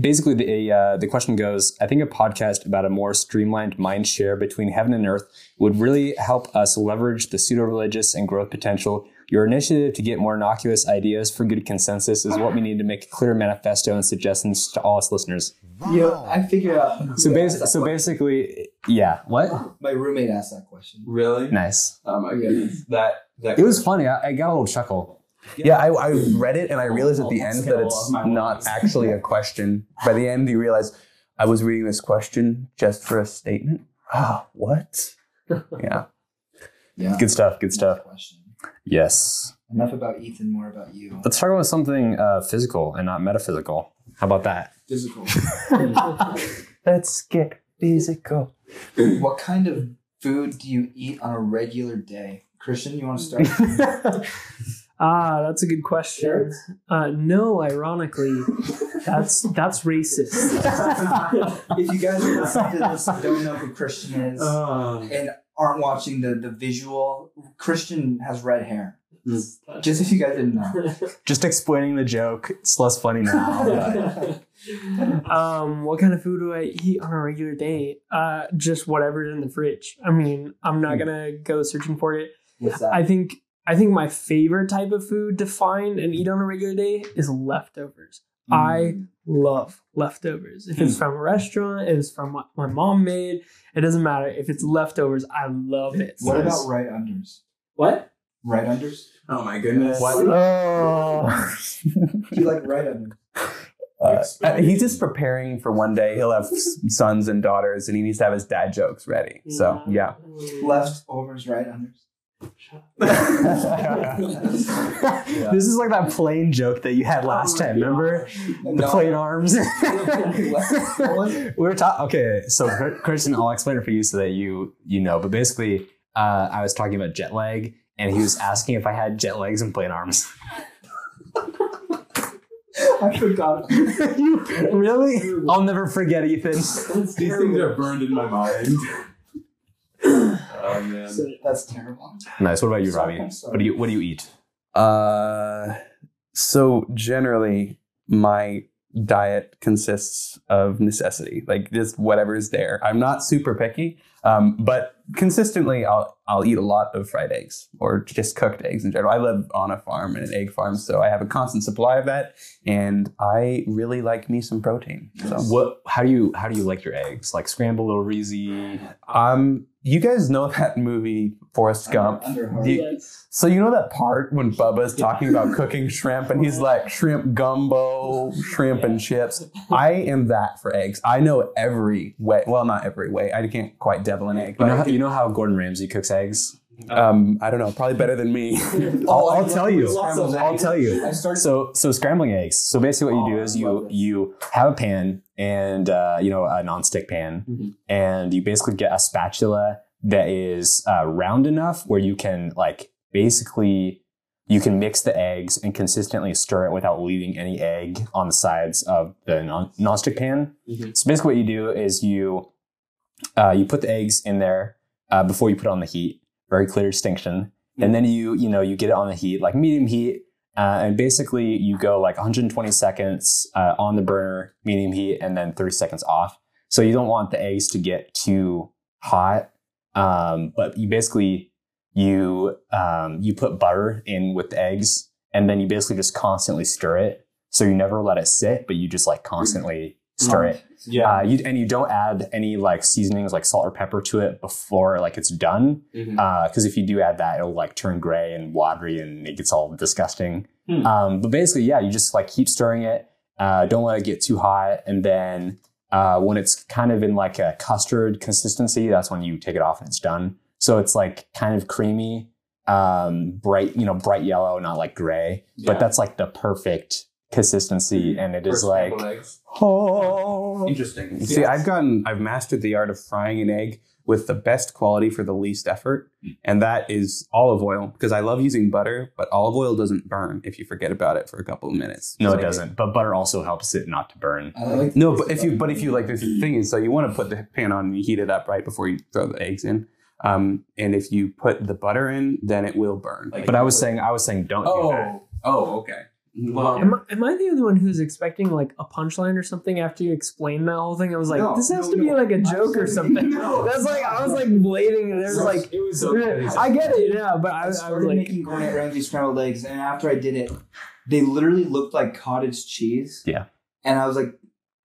basically, the uh, the question goes: I think a podcast about a more streamlined mind share between heaven and earth would really help us leverage the pseudo-religious and growth potential. Your initiative to get more innocuous ideas for good consensus is what we need to make a clear manifesto and suggestions to all us listeners. Wow. Yeah, I figured out. So, basi- so basically, yeah. What? My roommate asked that question. Really? Nice. Oh my goodness. That, that it question. was funny. I, I got a little chuckle. Yeah, yeah I, I read it and I realized at the end that it's not actually a question. By the end, you realize I was reading this question just for a statement. Ah, oh, what? Yeah. Yeah. Good stuff. Good stuff. Yes. Enough about Ethan, more about you. Let's talk about something uh, physical and not metaphysical. How about that? Physical. Let's get physical. What kind of food do you eat on a regular day? Christian, you want to start? Ah, that's a good question. Uh, no, ironically, that's that's racist. If you guys are listening to this and don't know who Christian is, uh. and aren't watching the, the visual, Christian has red hair. Mm. Just if you guys didn't know. Just explaining the joke. It's less funny now. But. Um, what kind of food do I eat on a regular day? Uh, just whatever's in the fridge. I mean, I'm not going to go searching for it. What's that? I think, I think my favorite type of food to find and eat on a regular day is leftovers. Mm. I love leftovers. If it's from a restaurant, if it's from what my mom made, it doesn't matter. If it's leftovers, I love it. What about right unders? What? Right unders? Oh my goodness. What? Oh. Do you like right unders? Uh, he's just preparing for one day. He'll have sons and daughters, and he needs to have his dad jokes ready. Yeah. So, yeah. Leftovers, right unders. Yeah. This is like that plane joke that you had last time, remember? No. The plane arms. We were talking. Okay, so Kirsten, I'll explain it for you so that you you know. But basically, uh, I was talking about jet lag, and he was asking if I had jet legs and plane arms. I forgot. You, really? I'll never forget, Ethan. These things are burned in my mind. Oh, man. So that's terrible. Nice. What about you, Robbie? What do you What do you eat? Uh, so generally, my diet consists of necessity, like just whatever is there. I'm not super picky, um, but consistently, I'll I'll eat a lot of fried eggs or just cooked eggs in general. I live on a farm and an egg farm, so I have a constant supply of that, and I really like me some protein. So. What? How do you How do you like your eggs? Like scrambled or easy? Um. You guys know that movie, Forrest Gump? Under, under you, so you know that part when Bubba's talking about cooking shrimp and he's like, shrimp gumbo, shrimp and chips. I am that for eggs. I know every way. Well, not every way. I can't quite devil an egg. You know how, you know how Gordon Ramsay cooks eggs? Um, I don't know. Probably better than me. I'll, I'll tell you. I'll tell you. So, so scrambling eggs. So basically what you do is you, you have a pan. And, uh, you know, a nonstick pan. Mm-hmm. And you basically get a spatula that is uh, round enough where you can, like, basically, you can mix the eggs and consistently stir it without leaving any egg on the sides of the non- nonstick pan. Mm-hmm. So basically what you do is you uh, you put the eggs in there uh, before you put it on the heat. Very clear distinction. Mm-hmm. And then you, you know, you get it on the heat, like medium heat. Uh, and basically, you go like one hundred twenty seconds uh, on the burner, medium heat, and then thirty seconds off. So you don't want the eggs to get too hot. Um, but you basically, you um, you put butter in with the eggs, and then you basically just constantly stir it. So you never let it sit, but you just like constantly stir it. Yeah. Uh, you, and you don't add any like seasonings like salt or pepper to it before like it's done. Because mm-hmm. uh, if you do add that, it'll like turn gray and watery and it gets all disgusting. Mm. Um, but basically, yeah, you just like keep stirring it. Uh, don't let it get too hot. And then uh, when it's kind of in like a custard consistency, that's when you take it off and it's done. So it's like kind of creamy, um, bright, you know, bright yellow, not like gray. Yeah. But that's like the perfect consistency, and it is like, oh, interesting. See, yes. I've gotten, I've mastered the art of frying an egg with the best quality for the least effort, and that is olive oil, because I love using butter, but olive oil doesn't burn if you forget about it for a couple of minutes. No, so it doesn't. But butter also helps it not to burn. Like no, but if you, but if you like, there's the thing is, so you want to put the pan on and you heat it up right before you throw the eggs in. Um, and if you put the butter in, then it will burn. Like, but I was saying, I was saying, don't oh, do that. Oh, okay. Well, am, I, am I the only one who's expecting like a punchline or something after you explain that whole thing? I was like, no, this has no, to be no, like a joke or something. No, that's like I was like waiting. And there's so, like it was. So I get it, yeah, but I, I, I was like making Gordon Ramsay scrambled eggs, and after I did it, they literally looked like cottage cheese. Yeah, and I was like,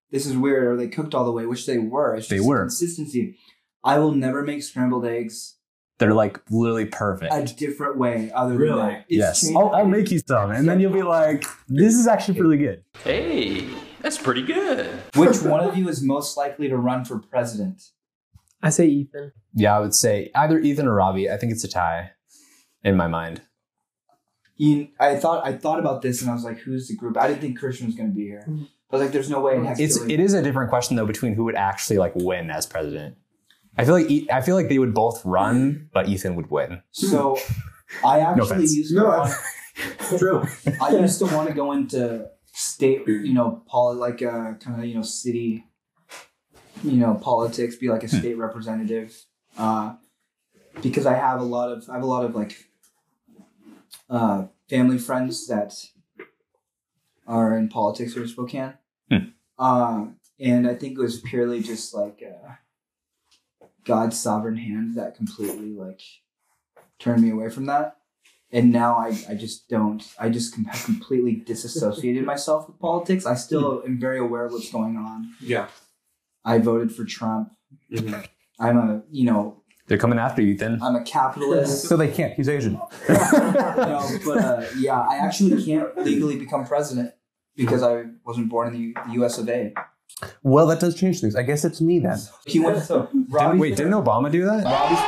this is weird. Or they cooked all the way, which they were. It's just they were consistency. I will never make scrambled eggs. They're like literally perfect. A different way. Other really? Than that. Yes. I'll, I'll make you some. And then you'll be like, this is actually really good. Hey, that's pretty good. Which one of you is most likely to run for president? I say Ethan. Yeah, I would say either Ethan or Robbie. I think it's a tie in my mind. I thought I thought about this and I was like, who's the group? I didn't think Christian was going to be here. I was like, there's no way. It, has it's, to be. It is a different question, though, between who would actually like win as president. I feel like e- I feel like they would both run, but Ethan would win. So I actually no used to no, want, true. I used to want to go into state, you know, poli- like a kind of you know city, you know, politics, be like a state representative, uh, because I have a lot of I have a lot of like uh, family friends that are in politics here in Spokane, hmm. uh, and I think it was purely just like. Uh, God's sovereign hand that completely like turned me away from that. And now I, I just don't, I just completely disassociated myself with politics. I still am very aware of what's going on. Yeah. I voted for Trump. Mm-hmm. I'm a, you know. They're coming after you, then. I'm a capitalist. So they can't. He's Asian. No, but uh, yeah, I actually can't legally become president because I wasn't born in the U S of A. Well, that does change things. I guess it's me then. He went so. Didn't, wait, didn't Obama do that? Robbie's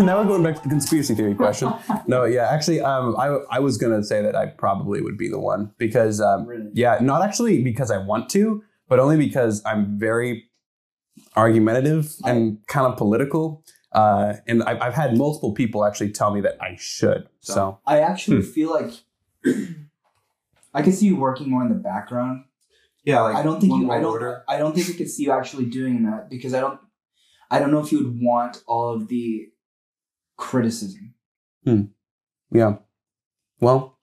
now we're going back to the conspiracy theory question. No, yeah, actually, um, I I was gonna say that I probably would be the one because, um, really? yeah, not actually because I want to, but only because I'm very argumentative and kind of political. Uh, and I've I've had multiple people actually tell me that I should. So, so. I actually hmm. feel like. I could see you working more in the background. Yeah, like I don't think you. I don't. Order. I don't think I could see you actually doing that because I don't. I don't know if you would want all of the criticism. Hmm. Yeah. Well,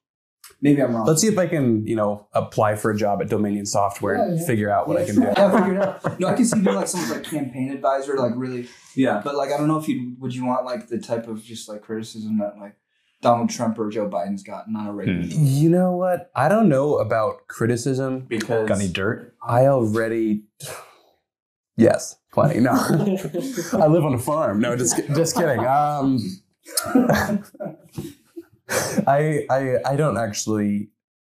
maybe I'm wrong. Let's see if I can, you know, apply for a job at Dominion Software yeah, and yeah. figure out what yeah. I can do. Yeah, figure it out. No, I can see you being like someone's like campaign advisor, like really. Yeah. But like, I don't know if you would. You want like the type of just like criticism that like. Donald Trump or Joe Biden's gotten on a regular. You know what? I don't know about criticism because got any dirt? I already yes, plenty. No, I live on a farm. No, just just kidding. Um, I I I don't actually.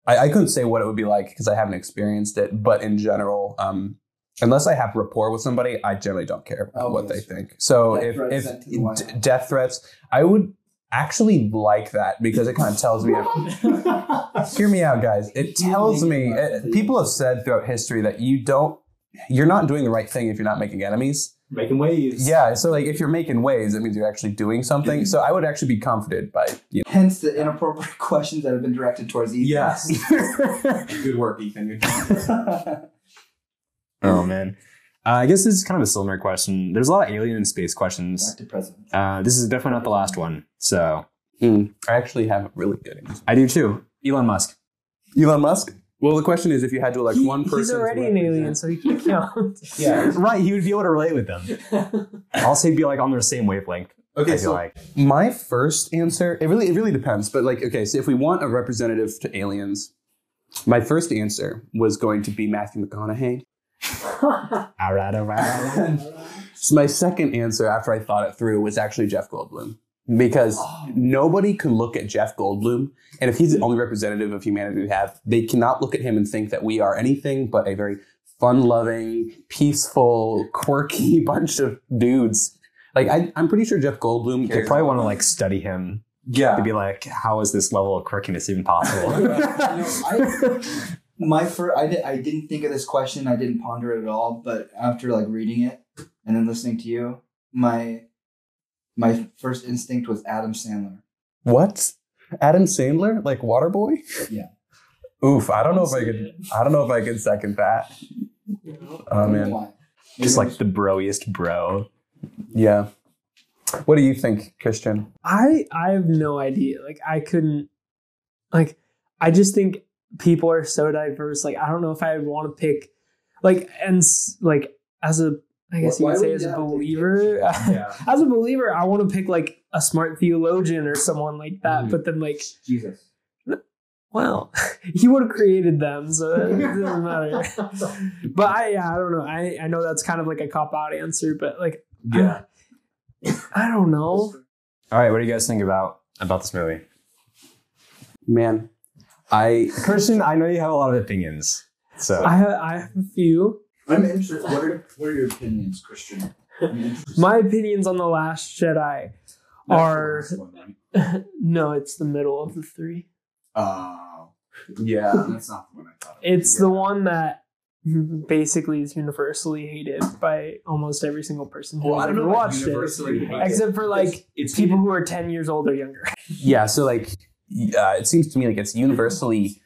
I, I couldn't say what it would be like because I haven't experienced it. But in general, um, unless I have rapport with somebody, I generally don't care about oh, what yes. they think. So death if threats if d- death threats, I would. Actually like that because it kind of tells me if, hear me out guys it tells me it, people have said throughout history that you don't you're not doing the right thing if you're not making enemies making waves yeah so like if you're making waves it means you're actually doing something so I would actually be comforted by you know. Hence the inappropriate questions that have been directed towards Ethan. Yes good work Ethan oh man Uh, I guess this is kind of a similar question. There's a lot of alien and space questions. Back to present. Uh, this is definitely not the last one. So mm, I actually have a really good answer. I do too. Elon Musk. Elon Musk? Well, the question is if you had to elect he, one person. He's already an alien, so he can't count. Yeah. Right. He would be able to relate with them. Also, he'd be like on their same wavelength. Okay. I feel so like. My first answer, it really, it really depends. But like, okay, so if we want a representative to aliens, my first answer was going to be Matthew McConaughey. all right, all right, all right. So my second answer after I thought it through was actually Jeff Goldblum because oh. nobody can look at Jeff Goldblum and if he's the only representative of humanity we have, they cannot look at him and think that we are anything but a very fun-loving, peaceful, quirky bunch of dudes. Like I, I'm pretty sure Jeff Goldblum. They probably want to like study him. Yeah, to be like, how is this level of quirkiness even possible? you know, I, My first, I, di- I didn't think of this question. I didn't ponder it at all. But after like reading it and then listening to you, my my first instinct was Adam Sandler. What? Adam Sandler, like Waterboy? Yeah. Oof! I don't know if I could. I don't know if I could second that. Oh man! Just like the broiest bro. Yeah. What do you think, Christian? I I have no idea. Like I couldn't. Like I just think. People are so diverse. Like, I don't know if I would want to pick, like, and like as a, I guess well, you could say as a believer, yeah. as a believer, I want to pick like a smart theologian or someone like that. Mm. But then like Jesus, well, he would have created them, so it doesn't matter. But I, yeah, I don't know. I, I know that's kind of like a cop out answer, but like, yeah, I, I don't know. All right, what do you guys think about about this movie, man? I Christian, I know you have a lot of opinions. So I have I have a few. I'm interested. What are what are your opinions, Christian? My opinions on The Last Jedi are the one, right? No, it's the middle of the three. Oh. Uh, yeah, that's not the one I thought of. It's yeah. the one that basically is universally hated by almost every single person who well, ever watched it. Except for like it's, it's people hated. Who are ten years old or younger. Yeah, so like Uh, it seems to me like it's universally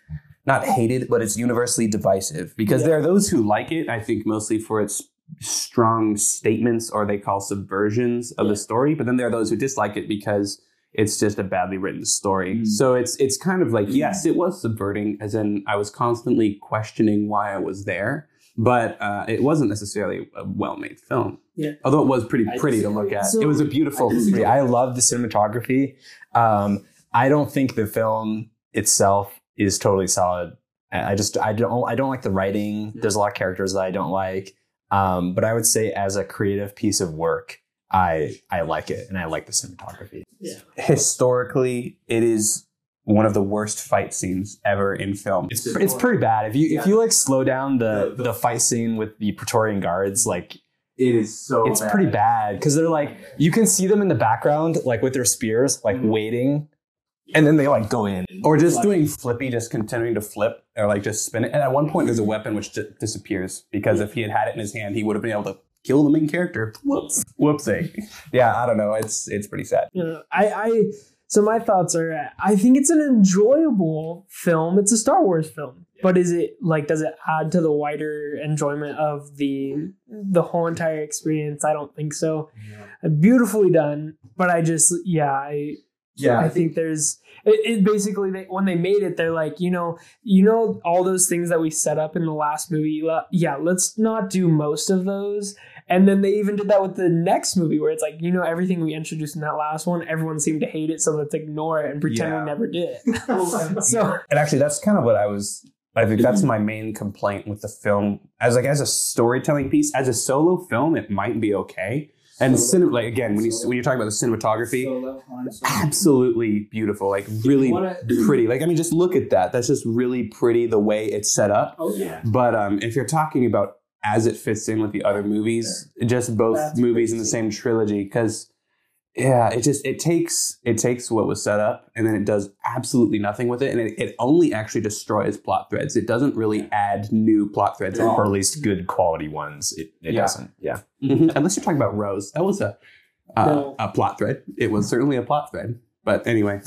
not hated, but it's universally divisive because yeah. there are those who like it, I think mostly for its strong statements or they call subversions of yeah. the story. But then there are those who dislike it because it's just a badly written story. Mm. So it's it's kind of like, yes, it was subverting, as in I was constantly questioning why I was there. But uh, it wasn't necessarily a well-made film. Yeah. Although it was pretty pretty to look at. So, it was a beautiful movie. I love the cinematography. Um, I don't think the film itself is totally solid. I just I don't I don't like the writing. There's a lot of characters that I don't like. Um, but I would say as a creative piece of work, I I like it, and I like the cinematography. Yeah. Historically, it is one of the worst fight scenes ever in film. It's, it's pretty bad. If you yeah. if you like slow down the, the, the, the fight scene with the Praetorian guards, like it is so it's bad. pretty bad because they're like, you can see them in the background, like with their spears, like mm-hmm. waiting. And then they like go in, or just like, doing flippy, just continuing to flip, or like just spin it. And at one point, there's a weapon which d- disappears because if he had had it in his hand, he would have been able to kill the main character. Whoops, whoopsie. Yeah, I don't know. It's it's pretty sad. Yeah, I, I so my thoughts are, I think it's an enjoyable film. It's a Star Wars film, yeah. but is it like does it add to the wider enjoyment of the the whole entire experience? I don't think so. Yeah. Beautifully done, but I just yeah I. Yeah, I think there's it, it basically they, when they made it, they're like, you know, you know, all those things that we set up in the last movie. Yeah, let's not do most of those. And then they even did that with the next movie where it's like, you know, everything we introduced in that last one, everyone seemed to hate it. So let's ignore it and pretend yeah. we never did it. So and actually, that's kind of what I was. I think that's my main complaint with the film as like as a storytelling piece, as a solo film, it might be OK. And cine- like again, when you when you're talking about the cinematography, solo, absolutely beautiful, like really pretty. Like I mean, just look at that. That's just really pretty the way it's set up. Oh yeah. But um, if you're talking about as it fits in with the other movies, there. just both That's movies in the same trilogy, because yeah, it just it takes it takes what was set up and then it does absolutely nothing with it, and it, it only actually destroys plot threads. It doesn't really add new plot threads at all, or at least good quality ones. It, it yeah. doesn't. Yeah. Mm-hmm. Unless you're talking about Rose, that was a uh, no. a plot thread. It was certainly a plot thread. But anyway,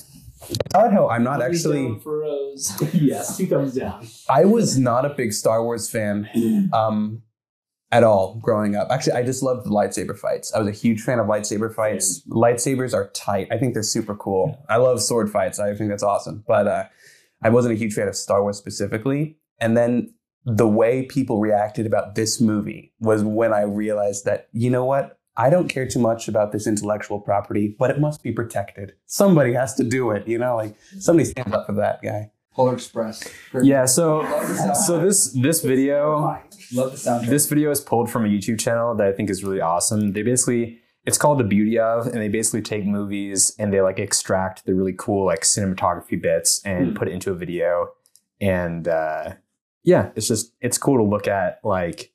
I know I'm not actually for Rose. Yes, two thumbs down. I was not a big Star Wars fan. Um, At all, growing up. Actually, I just loved the lightsaber fights. I was a huge fan of lightsaber fights. Yeah. Lightsabers are tight. I think they're super cool. Yeah. I love sword fights. I think that's awesome. But uh, I wasn't a huge fan of Star Wars specifically. And then the way people reacted about this movie was when I realized that, you know what? I don't care too much about this intellectual property, but it must be protected. Somebody has to do it, you know? Like, somebody stands up for that guy. Polar Express. Perfect. Yeah, so so this this video, Love the soundtrack. This video is pulled from a YouTube channel that I think is really awesome. They basically, it's called The Beauty Of, and they basically take movies and they like extract the really cool like cinematography bits and mm. put it into a video. And uh, yeah, it's just, it's cool to look at like,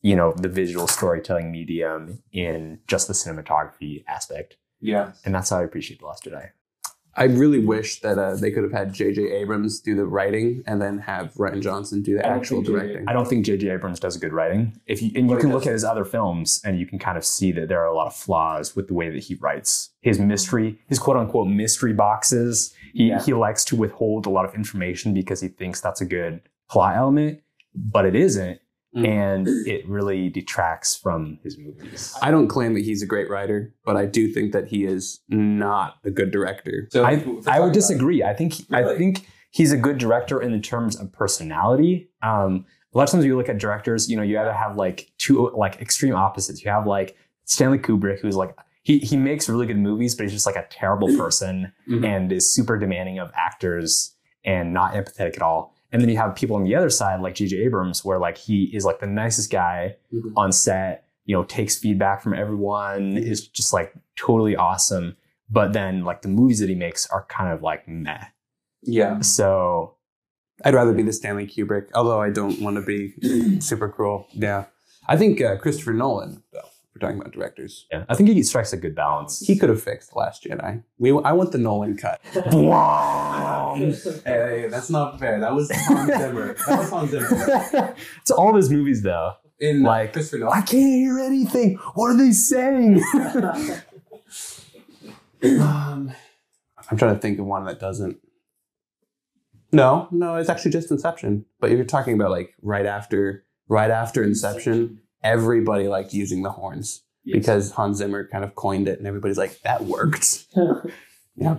you know, the visual storytelling medium in just the cinematography aspect. Yeah. And that's how I appreciate The Last Jedi. I really wish that uh, they could have had J J. Abrams do the writing and then have Ryan Johnson do the actual directing. I don't think J J. Abrams does a good writing. If you, And you can look at his other films and you can kind of see that there are a lot of flaws with the way that he writes. His mystery, his quote-unquote mystery boxes, he, yeah. he likes to withhold a lot of information because he thinks that's a good plot element, but it isn't. Mm. And it really detracts from his movies. I don't claim that he's a great writer, but I do think that he is not a good director. So I, I would disagree. I think really? I think he's a good director in the terms of personality. Um, a lot of times you look at directors, you know, you either have like two like extreme opposites. You have like Stanley Kubrick, who's like he he makes really good movies, but he's just like a terrible person mm-hmm. and is super demanding of actors and not empathetic at all. And then you have people on the other side, like J J. Abrams, where like he is like the nicest guy mm-hmm. on set, you know, takes feedback from everyone, is just like totally awesome. But then like the movies that he makes are kind of like meh. Yeah. So I'd rather be the Stanley Kubrick, although I don't want to be super cruel. Yeah. I think uh, Christopher Nolan, though, we're talking about directors. Yeah. I think he strikes a good balance. He could have fixed Last Jedi. We, I want the Nolan cut. Hey, hey, that's not fair. That was Tom Zimmer. That was Tom Zimmer. It's all of his movies, though. In like, Christopher Nolan. I can't hear anything. What are they saying? um, I'm trying to think of one that doesn't. No, no, it's actually just Inception. But you're talking about like right after, right after Inception. Everybody liked using the horns yes. because Hans Zimmer kind of coined it, and everybody's like, that worked. Yeah.